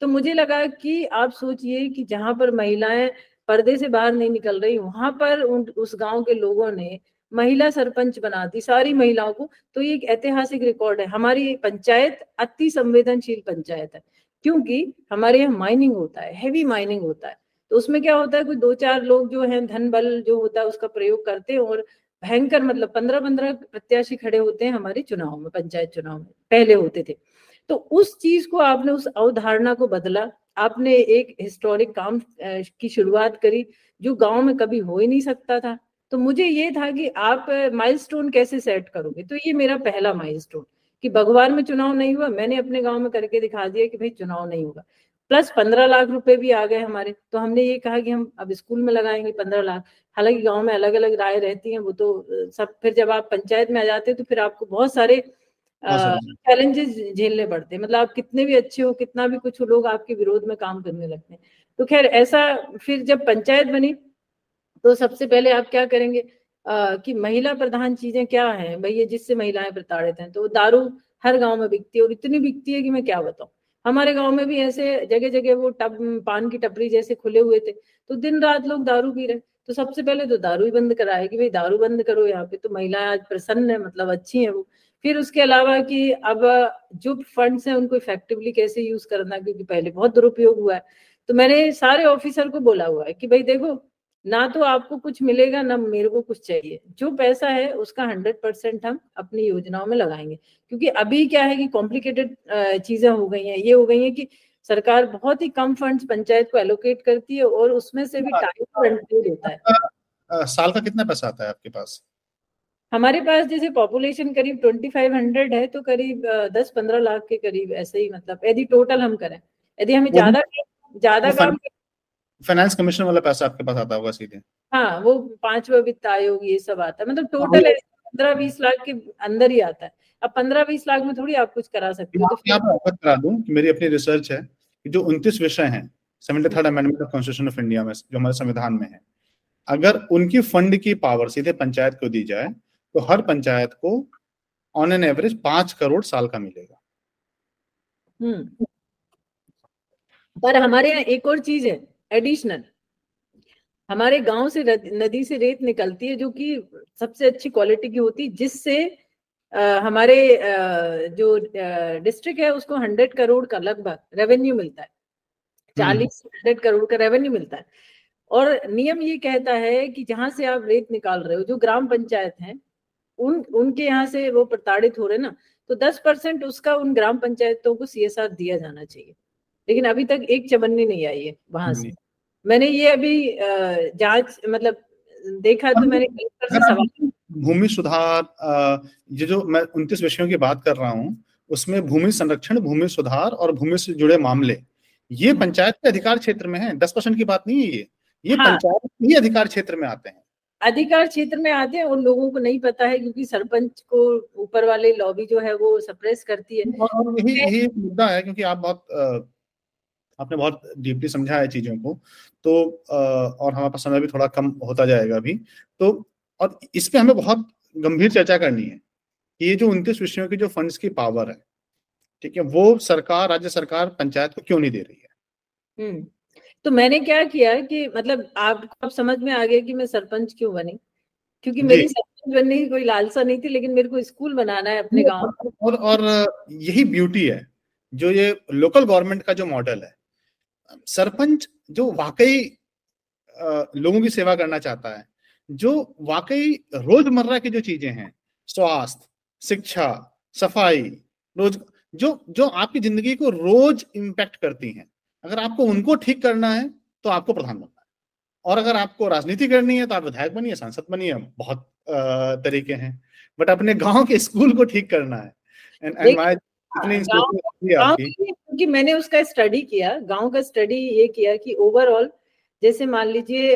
तो मुझे लगा कि आप सोचिए कि जहाँ पर महिलाएं पर्दे से बाहर नहीं निकल रही, वहां पर उन, उस गांव के लोगों ने महिला सरपंच बना दी सारी महिलाओं को। तो ये एक ऐतिहासिक रिकॉर्ड है। हमारी पंचायत अति संवेदनशील पंचायत है क्योंकि हमारे यहाँ माइनिंग होता है, हैवी माइनिंग होता है। तो उसमें क्या होता है, कोई दो चार लोग जो हैं धन बल जो होता है उसका प्रयोग करते हैं, और भयंकर मतलब पंद्रह पंद्रह प्रत्याशी खड़े होते हैं हमारे चुनाव में, पंचायत चुनाव में पहले होते थे। तो उस चीज को आपने, उस अवधारणा को बदला, आपने एक हिस्टोरिक काम की शुरुआत करी जो गाँव में कभी हो ही नहीं सकता था। तो मुझे ये था कि आप माइलस्टोन कैसे सेट करोगे, तो ये मेरा पहला माइलस्टोन कि भगवार में चुनाव नहीं हुआ, मैंने अपने गाँव में करके दिखा दिया कि भाई चुनाव नहीं होगा। प्लस पंद्रह लाख रुपए भी आ गए हमारे, तो हमने ये कहा कि हम अब स्कूल में लगाएंगे पंद्रह लाख। हालांकि गांव में अलग अलग राय रहती है, वो तो सब, फिर जब आप पंचायत में आ जाते हैं तो फिर आपको बहुत सारे चैलेंजेस झेलने पड़ते हैं, मतलब आप कितने भी अच्छे हो, कितना भी कुछ हो, लोग आपके विरोध में काम करने लगते हैं। तो खैर ऐसा, फिर जब पंचायत बनी तो सबसे पहले आप क्या करेंगे आ, कि महिला प्रधान चीजें क्या है भैया जिससे महिलाएं प्रताड़ित हैं। तो दारू हर गाँव में बिकती है और इतनी बिकती है कि मैं क्या बताऊं। हमारे गांव में भी ऐसे जगह जगह वो टब पान की टपरी जैसे खुले हुए थे, तो दिन रात लोग दारू पी रहे। तो सबसे पहले तो दारू ही बंद कराया कि भाई दारू बंद करो यहाँ पे। तो महिलाएं आज प्रसन्न है, मतलब अच्छी है वो। फिर उसके अलावा कि अब जो फंड्स हैं उनको इफेक्टिवली कैसे यूज करना, क्योंकि पहले बहुत दुरुपयोग हुआ है। तो मैंने सारे ऑफिसर को बोला हुआ है कि भाई देखो, ना तो आपको कुछ मिलेगा ना मेरे को कुछ चाहिए, जो पैसा है उसका हंड्रेड परसेंट हम अपनी योजनाओं में लगाएंगे। क्योंकि अभी क्या है कि कॉम्प्लिकेटेड चीजें हो गई हैं, ये हो गई हैं कि सरकार बहुत ही कम फंड्स पंचायत को एलोकेट करती है और उसमें से भी टाइम फंड देता है। आ, साल का कितना पैसा आता है आपके पास? हमारे पास जैसे पॉपुलेशन करीब ट्वेंटी फाइव हंड्रेड है, तो करीब दस पंद्रह लाख के करीब ऐसे ही, मतलब यदि टोटल हम करें, यदि हमें ज्यादा ज्यादा काम फाइनेंस कमीशन वाला पैसा आपके पास आता होगा सीधे। हाँ, वो पांचवा वित्त आयोग ये सब आता है, मतलब टोटल पंद्रह बीस लाख के अंदर ही आता है। अब पंद्रह बीस लाख में थोड़ी आप कुछ करा सकते हो। तो मैं आपको बता दूं कि मेरी अपनी रिसर्च है कि जो उनतीस विषय हैं तिहत्तरवां amendment of constitution of India में, जो हमारे संविधान में है, अगर उनकी फंड की पावर सीधे पंचायत को दी जाए तो हर पंचायत को ऑन एन एवरेज पांच करोड़ साल का मिलेगा। पर हमारे यहाँ एक और चीज है एडिशनल, हमारे गांव से नदी से रेत निकलती है जो कि सबसे अच्छी क्वालिटी की होती है, जिससे हमारे जो डिस्ट्रिक्ट है उसको हंड्रेड करोड़ का लगभग रेवेन्यू मिलता है, चालीस हंड्रेड करोड़ का रेवेन्यू मिलता है। और नियम ये कहता है कि जहां से आप रेत निकाल रहे हो, जो ग्राम पंचायत हैं उन उनके यहाँ से वो प्रताड़ित हो रहे ना, तो दस परसेंट उसका उन ग्राम पंचायतों को सी एस आर दिया जाना चाहिए, लेकिन अभी तक एक चवन्नी नहीं आई है वहां से। मैंने ये अभी जांच मतलब देखा तो मैंने कलेक्टर से सवाल, भूमि सुधार, ये जो मैं उनतीस विषयों की बात कर रहा हूँ उसमें भूमि संरक्षण, भूमि सुधार और भूमि से जुड़े मामले, ये पंचायत के अधिकार क्षेत्र में है, दस परसेंट की बात नहीं है ये ये हाँ, पंचायत ही अधिकार क्षेत्र में आते हैं, अधिकार क्षेत्र में आते हैं और लोगों को नहीं पता है क्योंकि सरपंच को ऊपर वाले लॉबी जो है वो सप्रेस करती है। यही यही मुद्दा है, क्योंकि आप बहुत, आपने बहुत डीपली समझा है चीजों को, तो और हमारे पास समय भी थोड़ा कम होता जाएगा अभी तो, और इस पे हमें बहुत गंभीर चर्चा करनी है कि ये जो उनतीस विषयों की जो फंड्स की पावर है, ठीक है, वो सरकार, राज्य सरकार पंचायत को क्यों नहीं दे रही है। तो मैंने क्या किया कि मतलब आपको आप समझ में आ गया कि मैं सरपंच क्यों बनी, क्योंकि मेरी सरपंच बनने की कोई लालसा नहीं थी, लेकिन मेरे को स्कूल बनाना है अपने गाँव। और, और यही ब्यूटी है जो ये लोकल गवर्नमेंट का जो मॉडल है, सरपंच जो वाकई लोगों की सेवा करना चाहता है, जो वाकई रोजमर्रा की जो चीजें हैं, स्वास्थ्य, शिक्षा, सफाई, रोज जो जो आपकी जिंदगी को रोज इम्पैक्ट करती हैं, अगर आपको उनको ठीक करना है तो आपको प्रधान बनना है, और अगर आपको राजनीति करनी है तो आप विधायक बनिए, सांसद बनिए, बहुत तरीके हैं, बट अपने गाँव के स्कूल को ठीक करना है। एंड एंड माय क्योंकि मैंने उसका स्टडी किया, गांव का स्टडी ये किया कि ओवरऑल जैसे मान लीजिए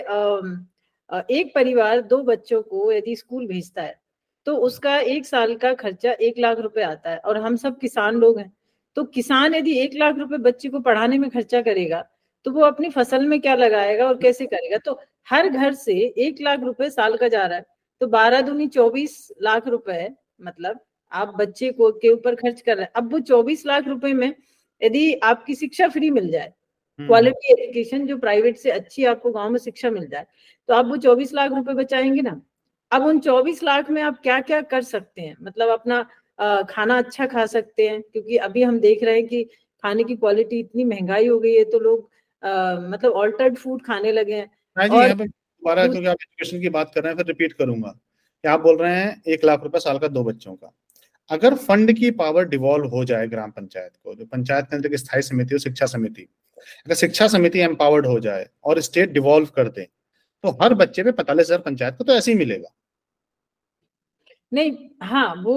एक परिवार दो बच्चों को यदि स्कूल भेजता है तो उसका एक साल का खर्चा एक लाख रुपए आता है, और हम सब किसान लोग हैं, तो किसान यदि एक लाख रुपए बच्चे को पढ़ाने में खर्चा करेगा तो वो अपनी फसल में क्या लगाएगा और कैसे करेगा। तो हर घर से एक लाख रुपए साल का जा रहा है, तो बारह दूनी चौबीस लाख रुपए मतलब आप बच्चे को के ऊपर खर्च कर रहे हैं। अब वो चौबीस लाख रुपए में यदि आपकी शिक्षा फ्री मिल जाए, क्वालिटी एजुकेशन जो प्राइवेट से अच्छी आपको गांव में शिक्षा मिल जाए, तो आप वो चौबीस लाख रुपए बचाएंगे ना। अब उन चौबीस लाख में आप क्या क्या कर सकते हैं, मतलब अपना आ, खाना अच्छा खा सकते हैं, क्योंकि अभी हम देख रहे हैं कि खाने की क्वालिटी इतनी महंगाई हो गई है तो लोग आ, मतलब ऑल्टर्ड फूड खाने लगे हैं। और दोबारा क्योंकि आप एजुकेशन की बात कर रहे हैं फिर रिपीट करूंगा, आप बोल रहे हैं एक लाख रुपए साल का दो बच्चों का, अगर फंड की पावर डिवॉल्व हो जाए ग्राम पंचायत को, जो पंचायत केंद्र की स्थायी समिति हो, शिक्षा समिति, अगर शिक्षा समिति एम्पावर्ड हो जाए और स्टेट डिवॉल्व कर दे तो हर बच्चे पे पैंतालीस हजार पंचायत को तो ऐसे ही मिलेगा। नहीं हाँ वो,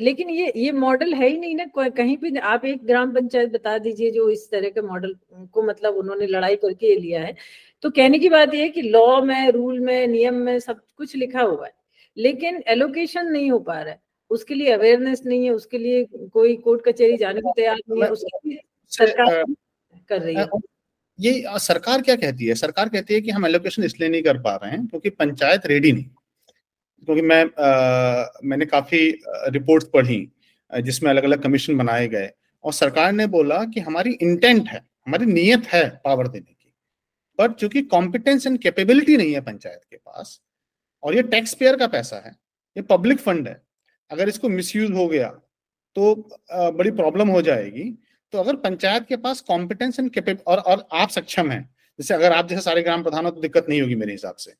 लेकिन ये ये मॉडल है ही नहीं ना कहीं भी। आप एक ग्राम पंचायत बता दीजिए जो इस तरह के मॉडल को मतलब उन्होंने लड़ाई करके लिया है। तो कहने की बात यह है कि लॉ में, रूल में, नियम में सब कुछ लिखा हुआ है, लेकिन एलोकेशन नहीं हो पा रहा है, उसके लिए अवेयरनेस नहीं है, उसके लिए कोई कोर्ट कचहरी जाने को तैयार नहीं है, उसके लिए सरकार कर रही है। ये सरकार क्या कहती है, सरकार कहती है कि हम एलोकेशन इसलिए नहीं कर पा रहे हैं क्योंकि पंचायत रेडी नहीं। क्योंकि मैं आ, मैंने काफी रिपोर्ट्स पढ़ी जिसमें अलग अलग कमीशन बनाए गए और सरकार ने बोला कि हमारी इंटेंट है, हमारी नीयत है पावर देने की, पर चूंकि कॉम्पिटेंस एंड कैपेबिलिटी नहीं है पंचायत के पास, और ये टैक्स पेयर का पैसा है, ये पब्लिक फंड है, अगर इसको मिसयूज हो गया तो बड़ी प्रॉब्लम हो जाएगी। तो अगर पंचायत के पास कॉम्पिटेंस एंड कैपेबिलिटी और और आप सक्षम हैं, जैसे अगर आप जैसे सारे ग्राम प्रधान हो तो दिक्कत नहीं होगी मेरे हिसाब से,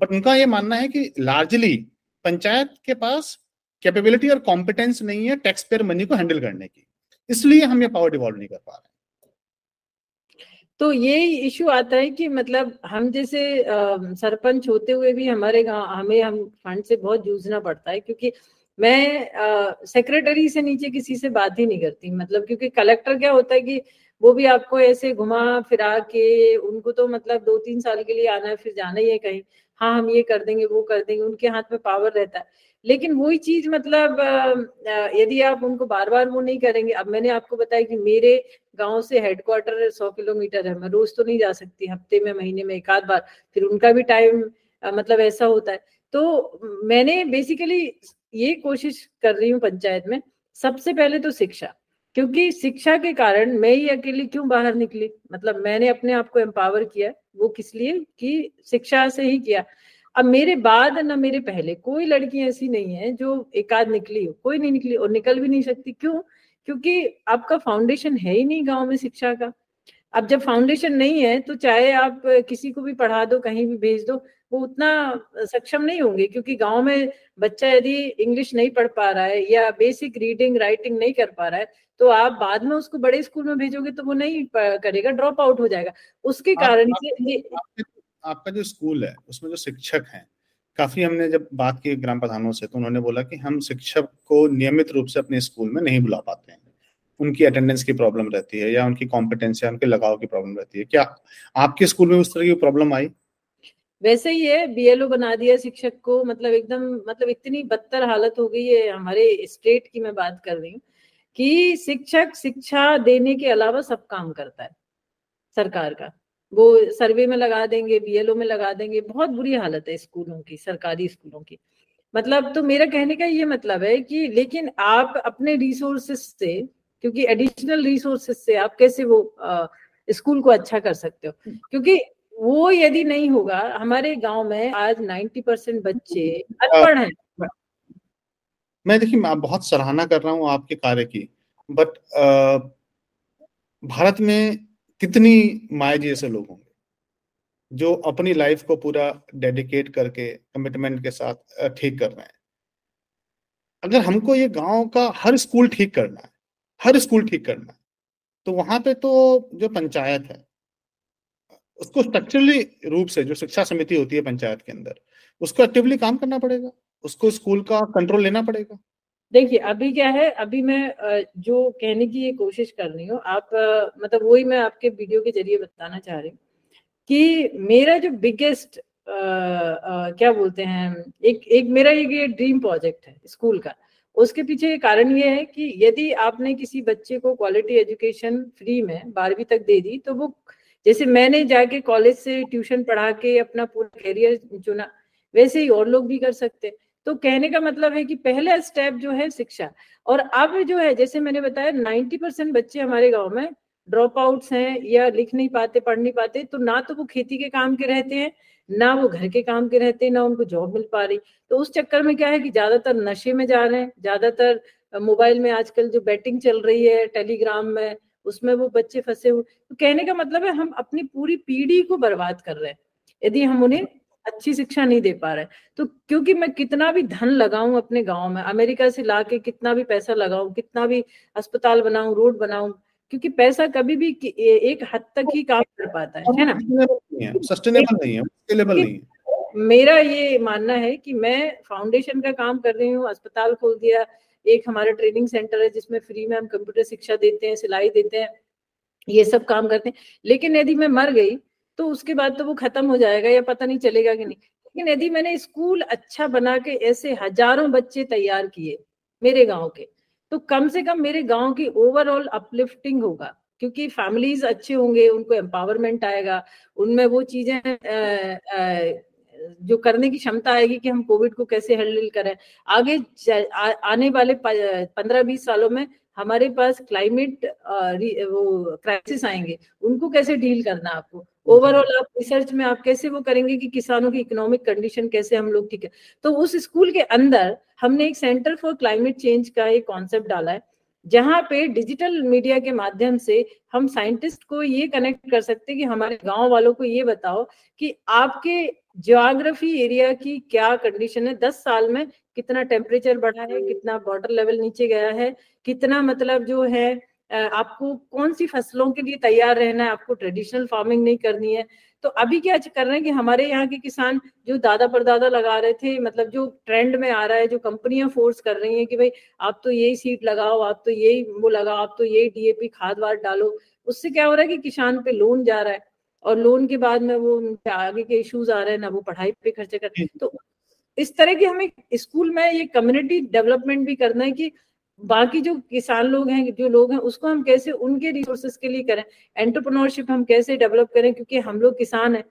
बट उनका ये मानना है कि लार्जली पंचायत के पास कैपेबिलिटी और कॉम्पिटेंस नहीं है टैक्स पेयर मनी को हैंडल करने की, इसलिए हम ये पावर डिवॉल्व नहीं कर पा रहे। तो ये इशू आता है कि मतलब हम जैसे सरपंच होते हुए भी हमारे गाँव हमें हम फंड से बहुत जूझना पड़ता है, क्योंकि मैं सेक्रेटरी से नीचे किसी से बात ही नहीं करती, मतलब क्योंकि कलेक्टर क्या होता है कि वो भी आपको ऐसे घुमा फिरा के, उनको तो मतलब दो तीन साल के लिए आना है फिर जाना ही है कहीं, हाँ हम ये कर देंगे वो कर देंगे, उनके हाथ में पावर रहता है। लेकिन वही चीज मतलब यदि आप उनको बार बार वो नहीं करेंगे। अब मैंने आपको बताया कि मेरे गांव से हेडक्वार्टर सौ किलोमीटर है, मैं रोज तो नहीं जा सकती, हफ्ते में महीने में एक आध बार, फिर उनका भी टाइम मतलब ऐसा होता है। तो मैंने बेसिकली ये कोशिश कर रही हूँ पंचायत में सबसे पहले तो शिक्षा, क्योंकि शिक्षा के कारण मैं ही अकेली क्यों बाहर निकली, मतलब मैंने अपने आप को एम्पावर किया, वो किस लिए कि शिक्षा से ही किया। अब मेरे बाद ना मेरे पहले कोई लड़की ऐसी नहीं है जो एकाध निकली हो, कोई नहीं निकली और निकल भी नहीं सकती। क्यों? क्योंकि आपका फाउंडेशन है ही नहीं गाँव में शिक्षा का। अब जब फाउंडेशन नहीं है तो चाहे आप किसी को भी पढ़ा दो, कहीं भी भेज दो, वो उतना सक्षम नहीं होंगे, क्योंकि गांव में बच्चा यदि इंग्लिश नहीं पढ़ पा रहा है या बेसिक रीडिंग राइटिंग नहीं कर पा रहा है तो आप बाद में उसको बड़े स्कूल में भेजोगे तो वो नहीं करेगा, ड्रॉप आउट हो जाएगा। उसके आप, कारण आप, से आप, आपका जो स्कूल है उसमें जो शिक्षक हैं, काफी हमने जब बात की ग्राम प्रधानों से तो उन्होंने बोला कि हम शिक्षक को नियमित रूप से अपने स्कूल में नहीं बुला पाते हैं, उनकी अटेंडेंस की प्रॉब्लम रहती है या उनकी कॉम्पिटेंस या उनके लगाव की प्रॉब्लम रहती है। क्या आपके स्कूल में उस तरह की प्रॉब्लम आई? वैसे ही है, बीएलओ बना दिया शिक्षक को, मतलब एकदम मतलब इतनी बदतर हालत हो गई है हमारे स्टेट की, मैं बात कर रही हूँ कि शिक्षक शिक्षा देने के अलावा सब काम करता है सरकार का। वो सर्वे में लगा देंगे, बीएलओ में लगा देंगे, बहुत बुरी हालत है स्कूलों की, सरकारी स्कूलों की मतलब। तो मेरा कहने का ये मतलब है कि लेकिन आप अपने रिसोर्सेस से, क्योंकि एडिशनल रिसोर्सेस से आप कैसे वो स्कूल को अच्छा कर सकते हो, क्योंकि वो यदि नहीं होगा। हमारे गांव में आज नब्बे परसेंट बच्चे अनपढ़ हैं। मैं देखिए मैं बहुत सराहना कर रहा हूँ आपके कार्य की, बट भारत में कितनी माया जी ऐसे लोग होंगे जो अपनी लाइफ को पूरा डेडिकेट करके कमिटमेंट के साथ ठीक कर रहे हैं। अगर हमको ये गांव का हर स्कूल ठीक करना है, हर स्कूल ठीक करना है, तो वहां पे तो जो पंचायत है उसको स्ट्रक्चरली रूप से, जो शिक्षा समिति होती है पंचायत के अंदर, उसको एक्टिवली काम करना पड़ेगा, उसको स्कूल का कंट्रोल लेना पड़ेगा। देखिए अभी क्या है, अभी मैं जो कहने की ये कोशिश कर रही हूँ, आप मतलब वही मैं आपके वीडियो के जरिए बताना चाह रही हूँ कि मेरा जो बिगेस्ट क्या बोलते हैं एक एक मेरा ये ड्रीम प्रोजेक्ट है स्कूल का, उसके पीछे कारण ये है कि यदि आपने किसी बच्चे को क्वालिटी एजुकेशन फ्री में बारहवीं तक दे दी तो वो, जैसे मैंने जाके कॉलेज से ट्यूशन पढ़ा के अपना पूरा करियर चुना, वैसे ही और लोग भी कर सकते हैं। तो कहने का मतलब है कि पहला स्टेप जो है शिक्षा, और अब जो है जैसे मैंने बताया नब्बे परसेंट बच्चे हमारे गांव में ड्रॉप आउट्स हैं या लिख नहीं पाते, पढ़ नहीं पाते, तो ना तो वो खेती के काम के रहते हैं, ना वो घर के काम के रहते हैं, ना उनको जॉब मिल पा रही। तो उस चक्कर में क्या है कि ज्यादातर नशे में जा रहे हैं, ज्यादातर मोबाइल में आजकल जो बैटिंग चल रही है टेलीग्राम में, उसमें वो बच्चे फंसे हुए। तो कहने का मतलब है हम अपनी पूरी पीढ़ी को बर्बाद कर रहे हैं यदि हम उन्हें अच्छी शिक्षा नहीं दे पा रहे। तो क्योंकि मैं कितना भी धन लगाऊं अपने गांव में, अमेरिका से ला के कितना भी पैसा लगाऊं, कितना भी अस्पताल बनाऊं, रोड बनाऊं, क्योंकि पैसा कभी भी एक हद तक ही काम कर पाता है, है ना, सस्टेनेबल नहीं है, स्केलेबल नहीं है। मेरा ये मानना है कि मैं फाउंडेशन का काम कर रही हूँ, अस्पताल खोल दिया, एक हमारा ट्रेनिंग सेंटर है जिसमें फ्री में हम कंप्यूटर शिक्षा देते हैं, सिलाई देते हैं, ये सब काम करते हैं। लेकिन यदि मैं मर गई तो उसके बाद तो वो खत्म हो जाएगा या पता नहीं चलेगा कि नहीं। लेकिन यदि मैंने स्कूल अच्छा बना के ऐसे हजारों बच्चे तैयार किए मेरे गांव के, तो कम से कम मेरे गांव की ओवरऑल अपलिफ्टिंग होगा, क्योंकि फैमिलीज अच्छे होंगे, उनको एम्पावरमेंट आएगा, उनमें वो चीजें जो करने की क्षमता आएगी कि हम कोविड को कैसे हैंडल करें। आगे आ, आने वाले पंद्रह बीस सालों में हमारे पास क्लाइमेट वो क्राइसिस आएंगे, उनको कैसे डील करना, आपको ओवरऑल आप रिसर्च में आप कैसे वो करेंगे कि किसानों की इकोनॉमिक कंडीशन कैसे हम लोग ठीक है। तो उस स्कूल के अंदर हमने एक सेंटर फॉर क्लाइमेट चेंज का एक कॉन्सेप्ट डाला है, जहाँ पे डिजिटल मीडिया के माध्यम से हम साइंटिस्ट को ये कनेक्ट कर सकते हैं कि हमारे गांव वालों को ये बताओ कि आपके ज्योग्राफी एरिया की क्या कंडीशन है, दस साल में कितना टेम्परेचर बढ़ा है, कितना वाटर लेवल नीचे गया है, कितना मतलब जो है आपको कौन सी फसलों के लिए तैयार रहना है, आपको ट्रेडिशनल फार्मिंग नहीं करनी है। तो अभी क्या कर रहे हैं कि हमारे यहाँ के किसान जो दादा परदादा लगा रहे थे, मतलब जो ट्रेंड में आ रहा है, जो कंपनियां फोर्स कर रही हैं कि भाई आप तो यही सीड लगाओ, आप तो यही वो लगाओ, आप तो यही डीएपी खाद वाद डालो, उससे क्या हो रहा है कि किसान पे लोन जा रहा है और लोन के बाद में वो उनके आगे के इश्यूज आ रहे हैं, ना वो पढ़ाई पे खर्चे कर रहे हैं। तो इस तरह की हमें स्कूल में ये कम्युनिटी डेवलपमेंट भी करना है कि बाकी जो किसान लोग हैं, जो लोग हैं, उसको हम कैसे उनके रिसोर्सेस के लिए करें, एंटरप्रेन्योरशिप हम कैसे डेवलप करें, क्योंकि हम लोग किसान हैं,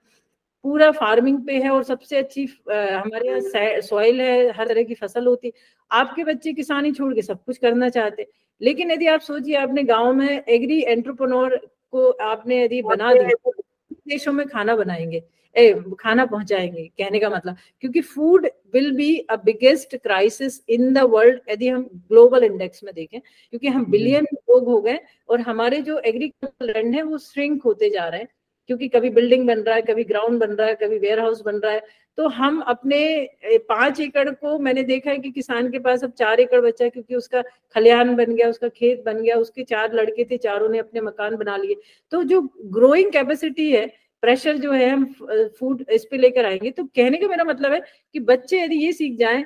पूरा फार्मिंग पे है और सबसे अच्छी हमारे यहाँ सॉइल है, हर तरह की फसल होती। आपके बच्चे किसानी छोड़ के सब कुछ करना चाहते, लेकिन यदि आप सोचिए आपने गाँव में एग्री एंटरप्रेन्योर को आपने यदि बना दिया, देशों में खाना बनाएंगे, ए, खाना पहुंचाएंगे, कहने का मतलब, क्योंकि food will be a biggest crisis in the world यदि हम ग्लोबल इंडेक्स में देखें, क्योंकि हम बिलियन लोग हो गए और हमारे जो एग्रीकल्चर लैंड है वो श्रिंक होते जा रहे हैं, क्योंकि कभी बिल्डिंग बन रहा है, कभी ग्राउंड बन रहा है, कभी वेयर हाउस बन रहा है। तो हम अपने पांच एकड़ को, मैंने देखा है कि किसान के पास अब चार एकड़ बचा है, क्योंकि उसका खलिहान बन गया, उसका खेत बन गया, उसके चार लड़के थे, चारों ने अपने मकान बना लिए। तो जो ग्रोइंग कैपेसिटी है, प्रेशर जो है, हम फूड इस पे लेकर आएंगे। तो कहने का मेरा मतलब है कि बच्चे यदि ये सीख जाएं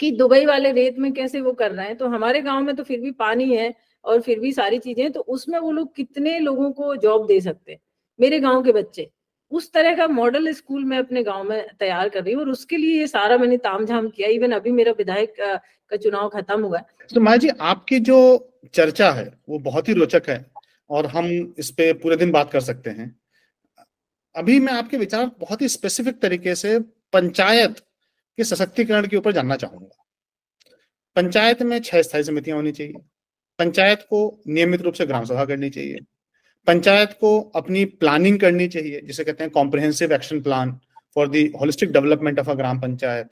कि दुबई वाले रेत में कैसे वो कर रहे हैं, तो हमारे गाँव में तो फिर भी पानी है और फिर भी सारी चीजें, तो उसमें वो लोग कितने लोगों को जॉब दे सकते हैं, मेरे गांव के बच्चे। उस तरह का मॉडल स्कूल में अपने गांव में तैयार कर रही हूँ और उसके लिए ये सारा मैंने तामझाम किया। इवन अभी मेरा विधायक का, का चुनाव खत्म हुआ। तो माया जी, आपकी जो चर्चा है वो बहुत ही रोचक है और हम इस पे पूरे दिन बात कर सकते हैं। अभी मैं आपके विचार बहुत ही स्पेसिफिक तरीके से पंचायत के सशक्तिकरण के ऊपर जानना चाहूंगा। पंचायत में छह स्थायी समितियां होनी चाहिए, पंचायत को नियमित रूप से ग्राम सभा करनी चाहिए, पंचायत को अपनी प्लानिंग करनी चाहिए, जिसे कहते हैं comprehensive action plan for the holistic development of a gram panchayat.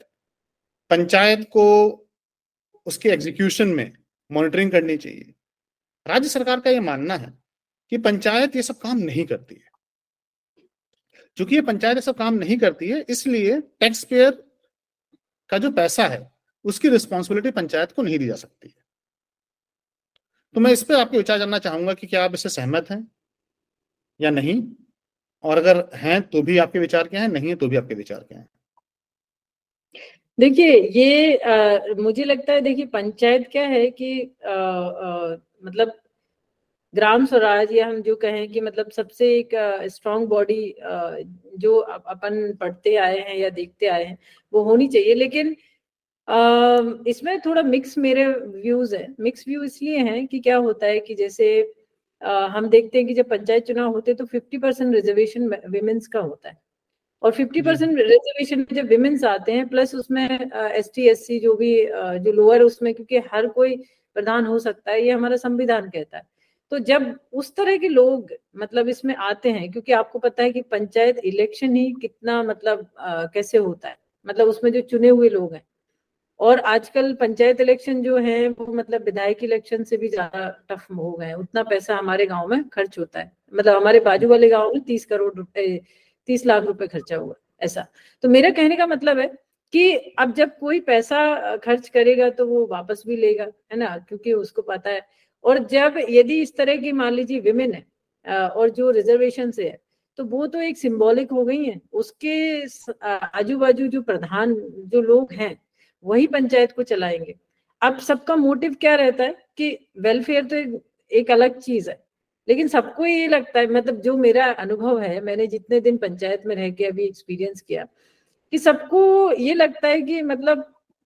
Panchayat को उसके एग्जीक्यूशन में मॉनिटरिंग करनी चाहिए। राज्य सरकार का यह मानना है कि पंचायत ये सब काम नहीं करती है। चूंकि ये पंचायत ये सब काम नहीं करती है, इसलिए टैक्स पेयर का जो पैसा है उसकी रिस्पॉन्सिबिलिटी पंचायत को नहीं दी जा सकती है। तो मैं इस पर आपके विचार जानना चाहूंगा कि क्या आप इससे सहमत हैं या नहीं, और अगर हैं तो भी आपके विचार क्या हैं, नहीं है तो भी आपके विचार क्या हैं। देखिए ये आ, मुझे लगता है देखिए पंचायत क्या है कि आ, आ, मतलब ग्राम स्वराज या हम जो कहें कि मतलब सबसे एक स्ट्रॉन्ग बॉडी जो अपन पढ़ते आए हैं या देखते आए हैं वो होनी चाहिए। लेकिन आ, इसमें थोड़ा मिक्स मेरे व्यूज हैं। मिक्स व्यू इसलिए हैं कि क्या होता है कि जैसे आ, हम देखते हैं कि जब पंचायत चुनाव होते हैं तो फिफ्टी परसेंट रिजर्वेशन विमेन्स का होता है और फिफ्टी परसेंट रिजर्वेशन में जब विमेन्स आते हैं प्लस उसमें एसटी एससी जो भी जो लोअर उसमें क्योंकि हर कोई प्रधान हो सकता है ये हमारा संविधान कहता है। तो जब उस तरह के लोग मतलब इसमें आते हैं क्योंकि आपको पता है कि पंचायत इलेक्शन ही कितना मतलब आ, कैसे होता है मतलब उसमें जो चुने हुए लोग हैं और आजकल पंचायत इलेक्शन जो है वो मतलब विधायक इलेक्शन से भी ज्यादा टफ हो गए हैं। उतना पैसा हमारे गाँव में खर्च होता है मतलब हमारे बाजू वाले गाँव में तीस करोड़ रुपए तीस लाख रुपए खर्चा हुआ ऐसा। तो मेरा कहने का मतलब है कि अब जब कोई पैसा खर्च करेगा तो वो वापस भी लेगा है ना क्योंकि उसको पता है। और जब यदि इस तरह की मान लीजिए विमेन है और जो रिजर्वेशन से है तो वो तो एक सिंबॉलिक हो गई है। उसके आजू बाजू जो प्रधान जो लोग हैं वही पंचायत को चलाएंगे। अब सबका मोटिव क्या रहता है कि वेलफेयर तो एक, एक अलग चीज है लेकिन सबको ये लगता है मतलब जो मेरा अनुभव है मैंने जितने दिन पंचायत में रह के अभी एक्सपीरियंस किया कि सबको ये लगता है कि मतलब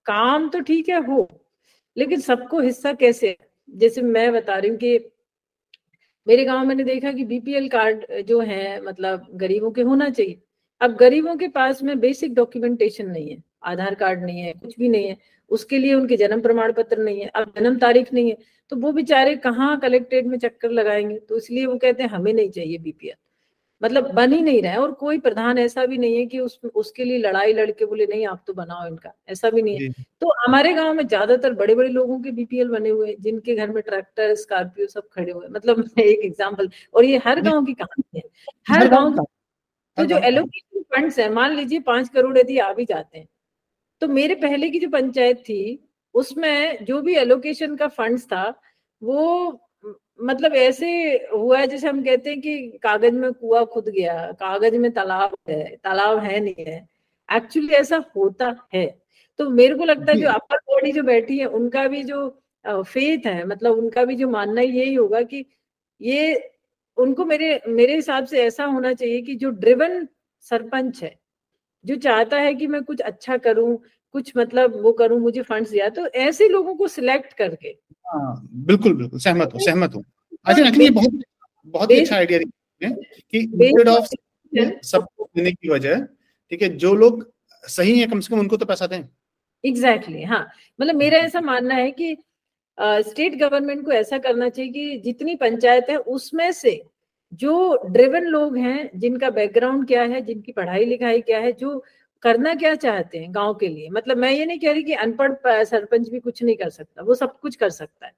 काम तो ठीक है हो लेकिन सबको हिस्सा कैसे है। जैसे मैं बता रही हूँ कि मेरे गांव मैंने देखा कि बीपीएल कार्ड जो है मतलब गरीबों के होना चाहिए। अब गरीबों के पास में बेसिक डॉक्यूमेंटेशन नहीं है, आधार कार्ड नहीं है, कुछ भी नहीं है। उसके लिए उनके जन्म प्रमाण पत्र नहीं है, अब जन्म तारीख नहीं है तो वो बेचारे कहाँ कलेक्ट्रेट में चक्कर लगाएंगे। तो इसलिए वो कहते हैं हमें नहीं चाहिए बीपीएल, मतलब बन ही नहीं रहा है। और कोई प्रधान ऐसा भी नहीं है कि उस उसके लिए लड़ाई लड़के बोले नहीं आप तो बनाओ इनका, ऐसा भी नहीं है। तो हमारे गाँव में ज्यादातर बड़े बड़े लोगों के बीपीएल बने हुए हैं जिनके घर में ट्रैक्टर स्कॉर्पियो सब खड़े हुए, मतलब एक एग्जाम्पल। और ये हर गाँव की कहानी है, हर गाँव की। तो जो एलोकेशन फंड्स है मान लीजिए पांच करोड़ यदि आ भी जाते हैं तो मेरे पहले की जो पंचायत थी उसमें जो भी एलोकेशन का फंड्स था वो मतलब ऐसे हुआ है जैसे हम कहते हैं कि कागज में कुआं खुद गया, कागज में तालाब है, तालाब है नहीं है, एक्चुअली ऐसा होता है। तो मेरे को लगता है जो अपर बॉडी जो बैठी है उनका भी जो फेथ है मतलब उनका भी जो मानना यही होगा कि ये उनको मेरे मेरे हिसाब से ऐसा होना चाहिए कि जो ड्रिवन सरपंच है जो चाहता है कि मैं कुछ अच्छा करूं, कुछ मतलब वो करूं, मुझे फंड्स दिया, तो ऐसे लोगों को सिलेक्ट करके। बिल्कुल बिल्कुल सहमत हूं, सहमत हूं। अच्छा नकली बहुत बहुत ही अच्छा आइडिया है कि इंस्टेड ऑफ सबको देने की वजह, ठीक है, जो लोग सही है कम से कम उनको तो पैसा दें। एग्जैक्टली, हाँ, मतलब मेरा ऐसा मानना है कि स्टेट गवर्नमेंट को ऐसा करना चाहिए कि जितनी पंचायत है उसमें से जो ड्रिवन लोग हैं, जिनका बैकग्राउंड क्या है, जिनकी पढ़ाई लिखाई क्या है, जो करना क्या चाहते हैं गांव के लिए। मतलब मैं ये नहीं कह रही कि अनपढ़ सरपंच भी कुछ नहीं कर सकता, वो सब कुछ कर सकता है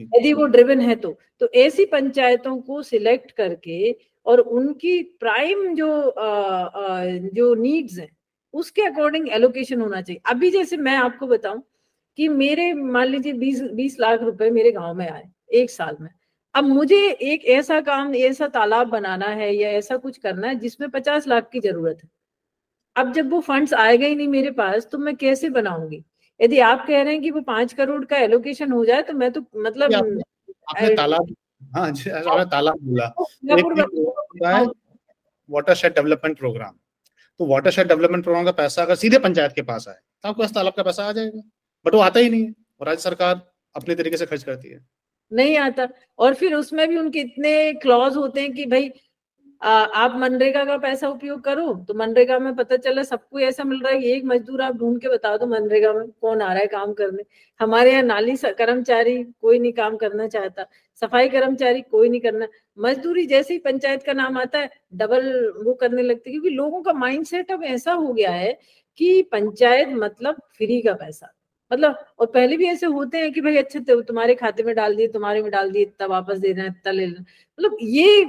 यदि वो ड्रिवन है तो। तो ऐसी पंचायतों को सिलेक्ट करके और उनकी प्राइम जो आ, आ, जो नीड्स हैं उसके अकॉर्डिंग एलोकेशन होना चाहिए। अभी जैसे मैं आपको बताऊं कि मेरे मान लीजिए बीस बीस लाख रुपए मेरे गाँव में आए एक साल में। अब मुझे एक ऐसा काम, ऐसा तालाब बनाना है या ऐसा कुछ करना है जिसमें पचास लाख की जरूरत है। अब जब वो फंड्स आएगा ही नहीं मेरे पास तो मैं कैसे बनाऊंगी। यदि आप कह रहे हैं कि वो पाँच करोड़ का एलोकेशन हो जाए तो मैं तो मतलब आपने, आपने तालाब, हाँ, तालाब बोला वाटरशेड डेवलपमेंट प्रोग्राम, तो वाटरशेड डेवलपमेंट प्रोग्राम का पैसा अगर सीधे पंचायत के पास आए तो आपके पास तालाब का पैसा आ जाएगा, बट वो आता ही नहीं है और राज्य सरकार अपने तरीके से खर्च करती है, नहीं आता। और फिर उसमें भी उनके इतने क्लॉज होते हैं कि भाई आ, आप मनरेगा का पैसा उपयोग करो तो मनरेगा में पता चला सबको ऐसा मिल रहा है कि एक मजदूर आप ढूंढ के बता दो मनरेगा में कौन आ रहा है काम करने। हमारे यहाँ नाली कर्मचारी कोई नहीं काम करना चाहता, सफाई कर्मचारी कोई नहीं करना, मजदूरी जैसे ही पंचायत का नाम आता है डबल वो करने लगते, क्योंकि लोगों का माइंडसेट अब ऐसा हो गया है कि पंचायत मतलब फ्री का पैसा मतलब। और पहले भी ऐसे होते हैं कि भाई अच्छे तुम्हारे खाते में डाल दिए, तुम्हारे में डाल दिए, इतना वापस देना है, इतना ले लेना, मतलब ये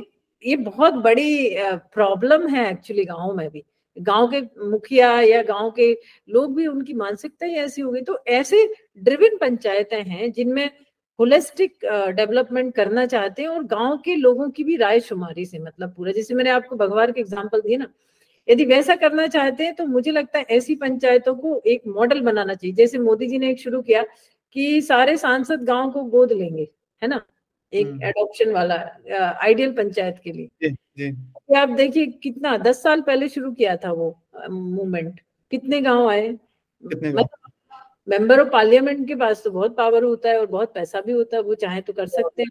ये बहुत बड़ी प्रॉब्लम है एक्चुअली गाँव में भी। गांव के मुखिया या गांव के लोग भी उनकी मानसिकता ही ऐसी हो गई। तो ऐसे ड्रिवन पंचायतें हैं जिनमें होलिस्टिक डेवलपमेंट करना चाहते हैं और गाँव के लोगों की भी राय शुमारी से मतलब पूरा, जैसे मैंने आपको भगवार के एग्जाम्पल दिए ना, यदि वैसा करना चाहते हैं तो मुझे लगता है ऐसी पंचायतों को एक मॉडल बनाना चाहिए। जैसे मोदी जी ने एक शुरू किया कि सारे सांसद गांव को गोद लेंगे, है ना, एक एडॉप्शन वाला आइडियल पंचायत के लिए। जी, जी। आप देखिए कितना दस साल पहले शुरू किया था वो मूवमेंट, कितने गांव आए। मतलब मेंबर ऑफ पार्लियामेंट के पास तो बहुत पावर होता है और बहुत पैसा भी होता है, वो चाहे तो कर सकते हैं,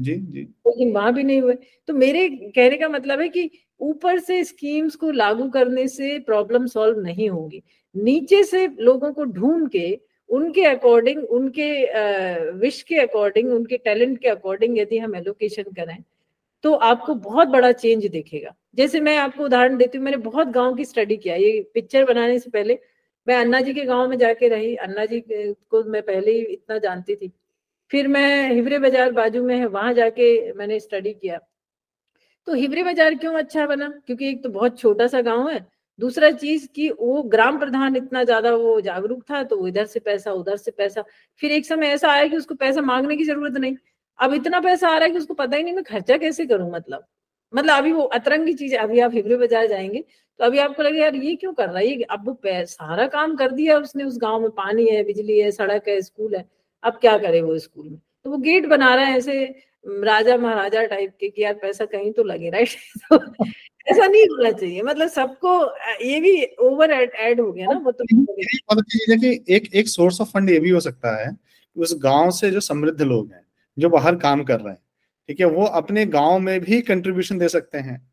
जी जी, लेकिन वहां भी नहीं हुए। तो मेरे कहने का मतलब है कि ऊपर से स्कीम्स को लागू करने से प्रॉब्लम सॉल्व नहीं होगी, नीचे से लोगों को ढूंढ के उनके अकॉर्डिंग, उनके विश के अकॉर्डिंग, उनके टैलेंट के अकॉर्डिंग यदि हम एलोकेशन करें तो आपको बहुत बड़ा चेंज दिखेगा। जैसे मैं आपको उदाहरण देती हूँ, मैंने बहुत गांव की स्टडी किया। ये पिक्चर बनाने से पहले मैं अन्ना जी के गांव में जाके रही, अन्ना जी को मैं पहले ही इतना जानती थी। फिर मैं हिवरे बाजार बाजू में है, वहां जाके मैंने स्टडी किया। तो हिवरे बाजार क्यों अच्छा बना, क्योंकि एक तो बहुत छोटा सा गांव है, दूसरा चीज कि वो ग्राम प्रधान इतना ज्यादा वो जागरूक था, तो इधर से पैसा उधर से पैसा। फिर एक समय ऐसा आया कि उसको पैसा मांगने की जरूरत नहीं, अब इतना पैसा आ रहा है कि उसको पता ही नहीं मैं खर्चा कैसे करूं। मतलब मतलब अभी वो अतरंगी चीज, अभी आप हिवरे बाजार जाएंगे तो अभी आपको लगेगा यार ये क्यों कर रहा है, ये अब वो सारा काम कर दिया उसने, उस गाँव में पानी है, बिजली है, सड़क है, स्कूल है, अब क्या करे वो स्कूल में। तो वो गेट बना रहा है ऐसे राजा महाराजा टाइप के कि यार पैसा कहीं तो लगे, राइट। तो ऐसा नहीं होना चाहिए, मतलब सबको ये भी ओवर ऐड हो गया ना। वो तो एक, एक, एक सोर्स ऑफ फंड ये भी हो सकता है उस गांव से जो समृद्ध लोग हैं, जो बाहर काम कर रहे हैं, ठीक है, वो अपने गांव में भी कंट्रीब्यूशन दे सकते हैं।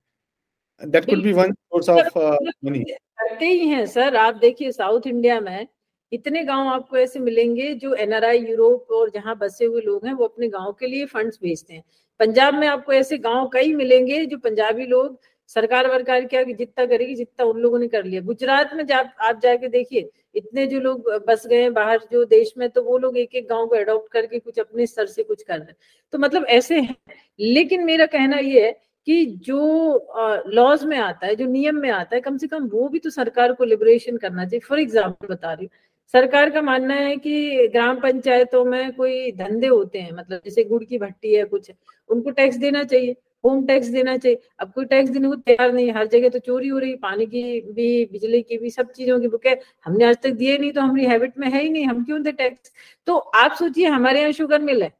That could be one source of money. करते ही हैं सर, आप देखिए साउथ इंडिया में इतने गांव आपको ऐसे मिलेंगे जो एनआरआई यूरोप और जहां बसे हुए लोग हैं वो अपने गांव के लिए फंड्स भेजते हैं। पंजाब में आपको ऐसे गांव कई मिलेंगे जो पंजाबी लोग सरकार वरकार क्या जितना करेगी जितना उन लोगों ने कर लिया। गुजरात में जा, आप जाके देखिए इतने जो लोग बस गए हैं बाहर जो देश में, तो वो लोग एक एक गांव को एडॉप्ट करके कुछ अपने स्तर से कुछ कर रहे हैं। तो मतलब ऐसे है, लेकिन मेरा कहना ये है कि जो लॉज में आता है, जो नियम में आता है, कम से कम वो भी तो सरकार को लिबरेशन करना चाहिए। फॉर एग्जाम्पल बता रही हूँ, सरकार का मानना है कि ग्राम पंचायतों में कोई धंधे होते हैं, मतलब जैसे गुड़ की भट्टी है, कुछ है, उनको टैक्स देना चाहिए, होम टैक्स देना चाहिए। अब कोई टैक्स देने को तैयार नहीं, हर जगह तो चोरी हो रही, पानी की भी, बिजली की भी, सब चीजों की बुक है, हमने आज तक दिए नहीं तो हमारी हैबिट में है ही नहीं, हम क्यों दे टैक्स। तो आप सोचिए, हमारे यहाँ शुगर मिल है,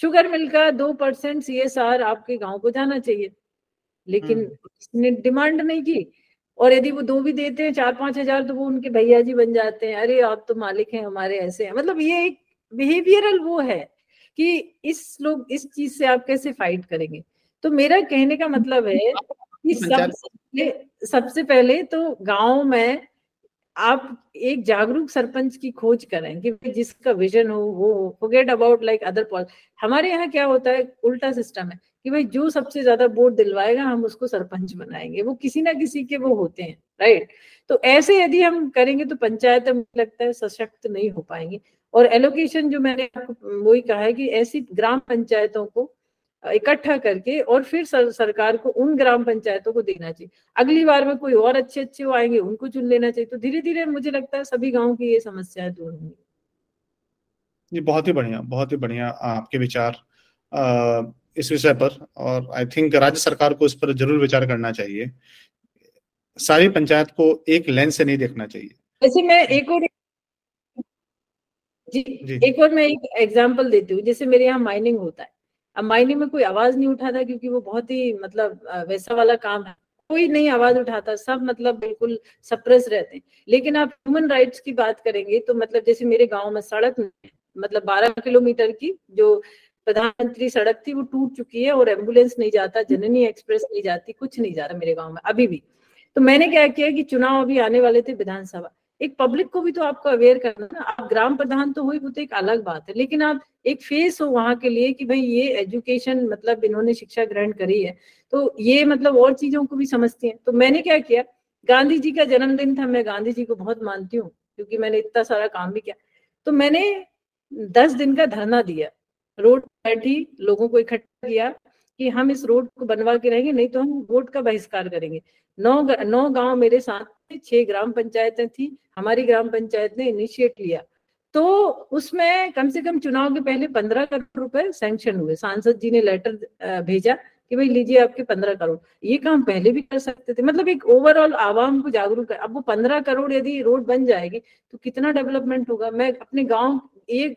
शुगर मिल का दो परसेंट सी एस आर आपके गाँव को जाना चाहिए, लेकिन इसने डिमांड नहीं की। और यदि वो दो भी देते हैं चार पांच हजार तो वो उनके भैया जी बन जाते हैं, अरे आप तो मालिक हैं हमारे, ऐसे हैं। मतलब ये एक बिहेवियरल वो है कि इस लोग इस चीज से आप कैसे फाइट करेंगे। तो मेरा कहने का मतलब है कि सबसे सबसे पहले तो गांव में आप एक जागरूक सरपंच की खोज करें कि जिसका विजन हो वो हो, forget about like other policy. हमारे यहाँ क्या होता है, उल्टा सिस्टम है कि भाई जो सबसे ज्यादा वोट दिलवाएगा हम उसको सरपंच बनाएंगे, वो किसी ना किसी के वो होते हैं, राइट। तो ऐसे यदि हम करेंगे तो पंचायत मुझे लगता है सशक्त नहीं हो पाएंगे। और एलोकेशन जो मैंने आपको वही कहा है कि ऐसी ग्राम पंचायतों को इकट्ठा करके और फिर सर, सरकार को उन ग्राम पंचायतों को देना चाहिए। अगली बार में कोई और अच्छे अच्छे वो आएंगे, उनको चुन लेना चाहिए। तो धीरे धीरे मुझे लगता है सभी गाँव की ये समस्याएं दूर होंगी। जी, बहुत ही बढ़िया, बहुत ही बढ़िया आपके विचार इस विषय पर, और आई थिंक राज्य सरकार को इस पर जरूर विचार करना चाहिए। सारी पंचायत को एक लेंस से नहीं देखना चाहिए। जैसे मैं एक और जी, जी। एक और मैं एक एग्जांपल देती हूँ, जैसे मेरे यहाँ माइनिंग होता है। अब माइनिंग में कोई आवाज नहीं उठाता क्योंकि वो बहुत ही मतलब वैसा वाला काम है, कोई नहीं आवाज उठाता, सब मतलब बिल्कुल सप्रेस रहते हैं। लेकिन आप ह्यूमन राइट्स की बात करेंगे तो मतलब जैसे मेरे गाँव में सड़क, मतलब बारह किलोमीटर की जो प्रधानमंत्री सड़क थी वो टूट चुकी है और एम्बुलेंस नहीं जाता, जननी एक्सप्रेस नहीं जाती, कुछ नहीं जाता मेरे गांव में अभी भी। तो मैंने क्या किया कि चुनाव अभी आने वाले थे विधानसभा, एक पब्लिक को भी तो आपको अवेयर करना ना। आप ग्राम प्रधान तो हुई, वो तो एक अलग बात है, लेकिन आप एक फेस हो वहां के लिए कि भाई ये एजुकेशन मतलब इन्होंने शिक्षा ग्रहण करी है तो ये मतलब और चीजों को भी समझती है। तो मैंने क्या किया, गांधी जी का जन्मदिन था, मैं गांधी जी को बहुत मानती हूँ क्योंकि मैंने इतना सारा काम भी किया, तो मैंने दस दिन का धरना दिया, रोड बैठी, लोगों को इकट्ठा किया कि हम इस रोड को बनवा के रहेंगे नहीं तो हम वोट का बहिष्कार करेंगे। नौ नौ गांव मेरे साथ थे, छह ग्राम पंचायतें थी, हमारी ग्राम पंचायत ने इनिशिएट लिया। तो उसमें कम से कम चुनाव के पहले पंद्रह करोड़ रुपए सैंक्शन हुए। सांसद जी ने लेटर भेजा कि भाई लीजिए आपके पंद्रह करोड़। ये काम पहले भी कर सकते थे, मतलब एक ओवरऑल आवाम को जागरूक कर। अब वो पंद्रह करोड़ यदि रोड बन जाएगी तो कितना डेवलपमेंट होगा। मैं अपने गाँव, ये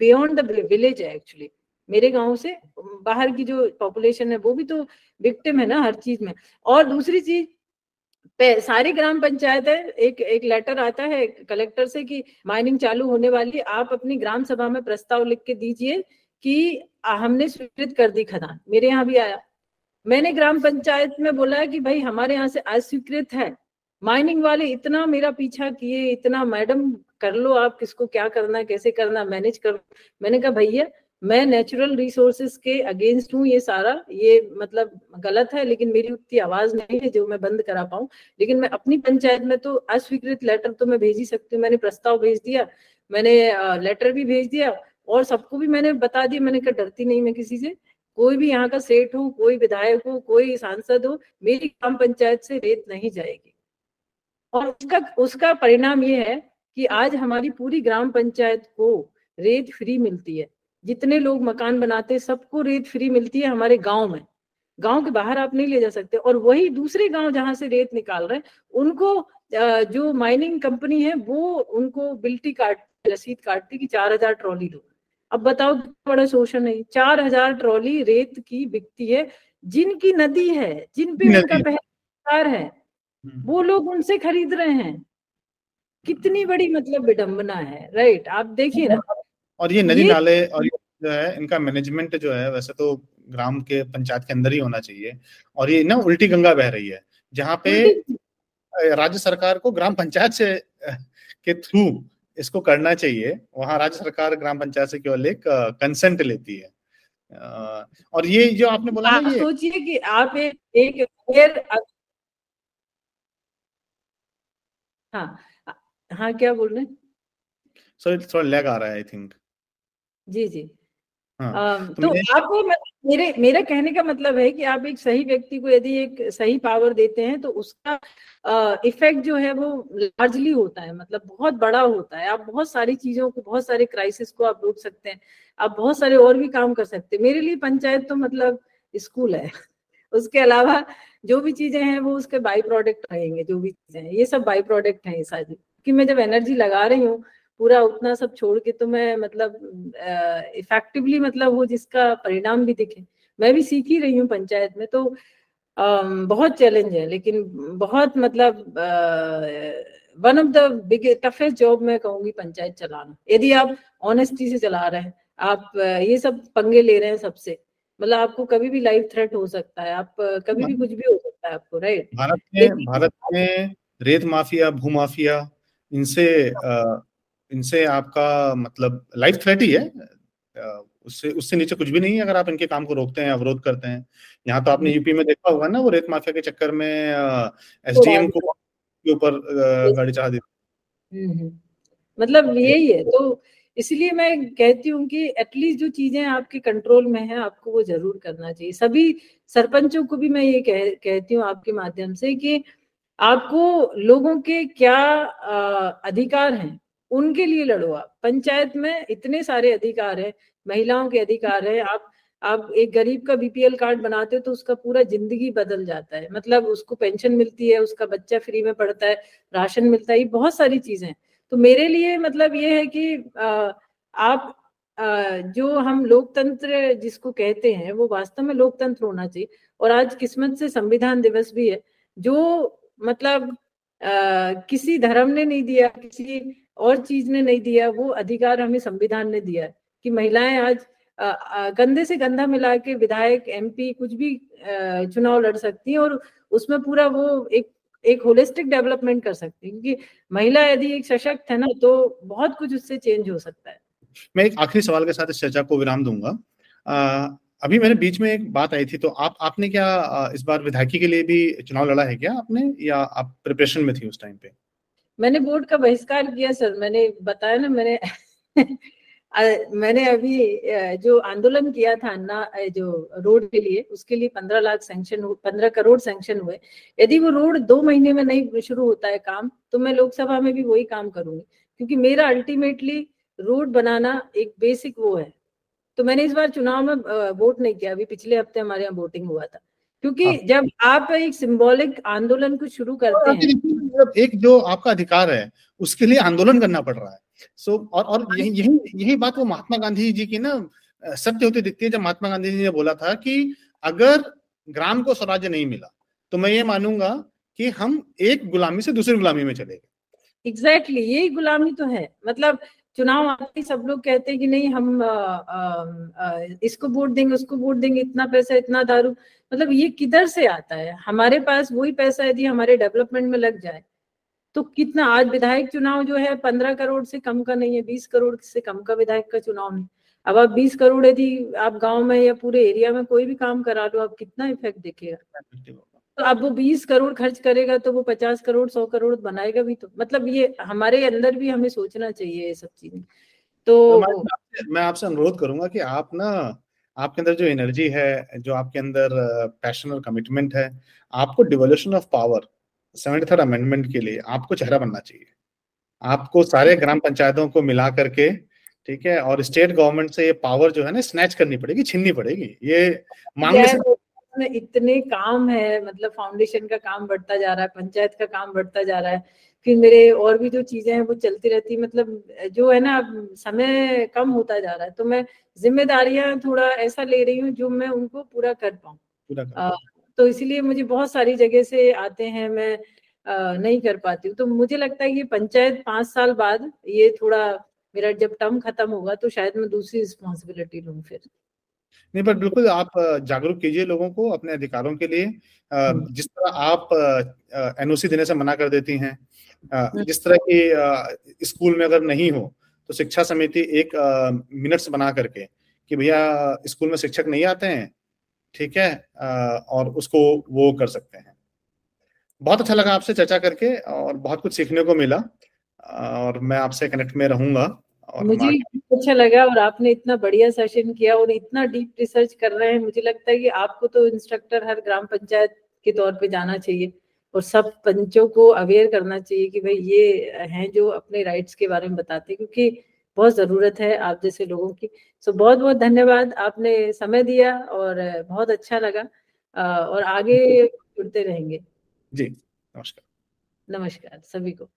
बियॉन्ड द विलेज है एक्चुअली, मेरे गांव से बाहर की जो पॉपुलेशन है वो भी तो विक्टिम है ना हर चीज में। और दूसरी चीज, सारी ग्राम पंचायत है, एक एक लेटर आता है कलेक्टर से कि माइनिंग चालू होने वाली है, आप अपनी ग्राम सभा में प्रस्ताव लिख के दीजिए कि हमने स्वीकृत कर दी खदान। मेरे यहाँ भी आया, मैंने ग्राम पंचायत में बोला कि भाई हमारे यहाँ से अस्वीकृत है। माइनिंग वाले इतना मेरा पीछा किए, इतना मैडम कर लो आप, किसको क्या करना कैसे करना मैनेज करो। मैंने कहा भैया मैं नेचुरल रिसोर्सेज के अगेंस्ट हूँ, ये सारा ये मतलब गलत है, लेकिन मेरी उतनी आवाज नहीं है जो मैं बंद करा पाऊँ, लेकिन मैं अपनी पंचायत में तो अस्वीकृत लेटर तो मैं भेज ही सकती हूँ। मैंने प्रस्ताव भेज दिया, मैंने लेटर भी भेज दिया और सबको भी मैंने बता दिया। मैंने कहा डरती नहीं मैं किसी से, कोई भी यहाँ का सेठ हो, कोई विधायक हो, कोई सांसद हो, मेरी ग्राम पंचायत से रेत नहीं जाएगी। और उसका उसका परिणाम ये है कि आज हमारी पूरी ग्राम पंचायत को रेत फ्री मिलती है। जितने लोग मकान बनाते हैं सबको रेत फ्री मिलती है हमारे गांव में। गांव के बाहर आप नहीं ले जा सकते। और वही दूसरे गांव जहां से रेत निकाल रहे हैं उनको जो माइनिंग कंपनी है वो उनको बिल्टी काट रसीद काटती कि चार हजार ट्रॉली दो। अब बताओ कितना बड़ा शोषण है। चार हजार ट्रॉली रेत की बिकती है, जिनकी नदी है, जिनपे उनका पहचान है, वो लोग उनसे खरीद रहे हैं। कितनी बड़ी मतलब विडंबना है, राइट। आप देखिए ना। और ये नदी नाले और जो है इनका मैनेजमेंट जो है वैसे तो ग्राम के पंचायत के अंदर ही होना चाहिए, और ये ना उल्टी गंगा बह रही है, जहाँ पे राज्य सरकार को ग्राम पंचायत से के थ्रू इसको करना चाहिए। वहाँ राज्य सरकार ग्राम पंचायत से केवल एक कंसेंट लेती है। और ये जो आपने बोला, आप सोचिए कि आप एक हाँ हाँ क्या बोल रहे हैं? सो थोड़ा लैग आ रहा है आई थिंक। जी जी हाँ, uh, तो, तो आपको मेरे मेरा कहने का मतलब है कि आप एक सही व्यक्ति को यदि एक सही पावर देते हैं तो उसका इफेक्ट uh, जो है वो लार्जली होता है, मतलब बहुत बड़ा होता है। आप बहुत सारी चीजों को, बहुत सारे क्राइसिस को आप रोक सकते हैं, आप बहुत सारे और भी काम कर सकते हैं। मेरे लिए पंचायत तो मतलब स्कूल है। उसके अलावा जो भी चीजें हैं वो उसके बाई प्रोडक्ट रहेंगे, जो भी चीजें हैं ये सब बाई प्रोडक्ट हैं सारी। कि मैं जब एनर्जी लगा रही हूँ पूरा उतना सब छोड़ के तो मैं मतलब इफेक्टिवली मतलब वो जिसका परिणाम भी दिखे। मैं भी सीख ही रही हूँ पंचायत में, तो आ, बहुत चैलेंज है, लेकिन बहुत मतलब one of the big toughest job मैं कहूँगी पंचायत चलाना, यदि आप ऑनेस्टी से चला रहे हैं। आप ये सब पंगे ले रहे हैं सबसे, मतलब आपको कभी भी लाइफ थ्रेट हो सकता है, आप कभी भी कुछ भी हो सकता है आपको, राइट। भारत में भारत में रेत माफिया, भू माफिया, इनसे इनसे आपका मतलब लाइफ थ्रेट ही है, उससे उससे नीचे कुछ भी नहीं है अगर आप इनके काम को रोकते हैं, अवरोध करते हैं। यहाँ तो आपने यूपी में देखा होगा ना, वो रेत माफिया के चक्कर में एसडीएम को ऊपर गाड़ी चढ़ा दी, मतलब यही है। तो इसलिए मैं कहती हूँ कि एटलीस्ट जो चीजें आपके कंट्रोल में है आपको वो जरूर करना चाहिए। सभी सरपंचों को भी मैं ये कह, कहती हूँ आपके माध्यम से कि आपको लोगों के क्या आ, अधिकार हैं उनके लिए लड़ो। आप पंचायत में इतने सारे अधिकार हैं, महिलाओं के अधिकार हैं। आप आप एक गरीब का बीपीएल कार्ड बनाते हो तो उसका पूरा जिंदगी बदल जाता है, मतलब उसको पेंशन मिलती है, उसका बच्चा फ्री में पढ़ता है, राशन मिलता है, ये बहुत सारी चीजें। तो मेरे लिए मतलब ये है कि आ, आप आ, जो हम लोकतंत्र जिसको कहते हैं वो वास्तव में लोकतंत्र होना चाहिए। और आज किस्मत से संविधान दिवस भी है, जो मतलब आ, किसी धर्म ने नहीं दिया, किसी और चीज ने नहीं दिया, वो अधिकार हमें संविधान ने दिया है। कि महिलाएं आज आ, आ, कंधे से कंधा मिला के विधायक, एमपी, कुछ भी आ, चुनाव लड़ सकती हैं और उसमें पूरा वो एक एक होलिस्टिक डेवलपमेंट कर सकती है, क्योंकि महिला यदि एक सशक्त है ना तो बहुत कुछ उससे चेंज हो सकता है। मैं एक आखिरी सवाल के साथ इस चर्चा को विराम दूंगा। आ, अभी मैंने बीच में एक बात आई थी, तो आप आपने क्या इस बार विधायकी के लिए भी चुनाव लड़ा है क्या आपने, या आप प्रिपरेशन में थी उस टाइम पे? मैंने बोर्ड का बहिष्कार किया सर, मैंने बताया ना, मैंने मैंने अभी जो आंदोलन किया था अन्ना जो रोड के लिए, उसके लिए पंद्रह लाख सैंक्शन हुए, पंद्रह करोड़ सैंक्शन हुए। यदि वो रोड दो महीने में नहीं शुरू होता है काम, तो मैं लोकसभा में भी वही काम करूंगी, क्योंकि मेरा अल्टीमेटली रोड बनाना एक बेसिक वो है। तो मैंने इस बार चुनाव में वोट नहीं किया, अभी पिछले हफ्ते हमारे यहाँ वोटिंग हुआ था, क्योंकि जब आप एक सिंबॉलिक आंदोलन को शुरू करते हैं, एक जो आपका अधिकार है उसके लिए आंदोलन करना पड़ रहा है। सो so, और और यही यही बात वो महात्मा गांधी जी की ना सत्य होती दिखती है, जब महात्मा गांधी जी ने बोला था कि अगर ग्राम को स्वराज्य नहीं मिला तो मैं ये मानूंगा कि हम एक गुलामी से दूसरी गुलामी में चले गए। एग्जैक्टली, यही गुलामी तो है। मतलब चुनाव आते सब लोग कहते हैं कि नहीं हम आ, आ, आ, इसको वोट देंगे, उसको वोट देंगे, इतना पैसा, इतना दारू। मतलब ये किधर से आता है? हमारे पास वही पैसा यदि हमारे डेवलपमेंट में लग जाए तो कितना। आज विधायक चुनाव जो है पंद्रह करोड़ से कम का नहीं है, बीस करोड़ से कम का विधायक का चुनाव नहीं। अब आप बीस करोड़ यदि आप गांव में या पूरे एरिया में कोई भी काम करा लो, आप कितना इफेक्ट देखेगा। तो अब वो बीस करोड़ खर्च करेगा तो वो पचास करोड़ सौ करोड़ बनाएगा भी। तो मतलब ये हमारे अंदर भी हमें सोचना चाहिए ये सब चीजें। तो, तो मैं आपसे अनुरोध करूंगा कि आप ना, आपके अंदर जो एनर्जी है, जो आपके अंदर पैशन और कमिटमेंट है, आपको devolution of power seventy third amendment के लिए आपको चेहरा बनना चाहिए। आपको सारे ग्राम पंचायतों को मिला करके, ठीक है, और स्टेट गवर्नमेंट से ये पावर जो है ना स्नैच करनी पड़ेगी, छीननी पड़ेगी। ये मांगने से इतने काम है, मतलब फाउंडेशन का काम बढ़ता जा रहा है, पंचायत का काम बढ़ता जा रहा है, फिर मेरे और भी जो चीजें हैं वो चलती रहती। मतलब जो है ना अब समय कम होता जा रहा है, तो मैं जिम्मेदारियां थोड़ा ऐसा ले रही हूँ जो मैं उनको पूरा कर पाऊँ। तो इसीलिए मुझे बहुत सारी जगह से आते हैं, मैं आ, नहीं कर पाती हूँ। तो मुझे लगता है कि पंचायत पांच साल बाद, ये थोड़ा मेरा जब टर्म खत्म होगा तो शायद मैं दूसरी रिस्पॉन्सिबिलिटी लूँ फिर। नहीं, पर बिल्कुल आप जागरूक कीजिए लोगों को अपने अधिकारों के लिए। जिस तरह आप एनओसी देने से मना कर देती हैं, जिस तरह की स्कूल में अगर नहीं हो तो शिक्षा समिति एक मिनट्स बना करके कि भैया स्कूल में शिक्षक नहीं आते हैं, ठीक है, और उसको वो कर सकते हैं। बहुत अच्छा लगा आपसे चर्चा करके और बहुत कुछ सीखने को मिला, और मैं आपसे कनेक्ट में रहूंगा। और मुझे अच्छा लगा, और आपने इतना बढ़िया सेशन किया और इतना डीप रिसर्च कर रहे हैं। मुझे लगता है कि आपको तो इंस्ट्रक्टर हर ग्राम पंचायत के तौर पे जाना चाहिए और सब पंचों को अवेयर करना चाहिए कि भाई ये हैं जो अपने राइट्स के बारे में बताते, क्योंकि बहुत जरूरत है आप जैसे लोगों की। सो बहुत बहुत धन्यवाद, आपने समय दिया और बहुत अच्छा लगा, और आगे जुड़ते रहेंगे जी। नमस्कार, नमस्कार सभी को।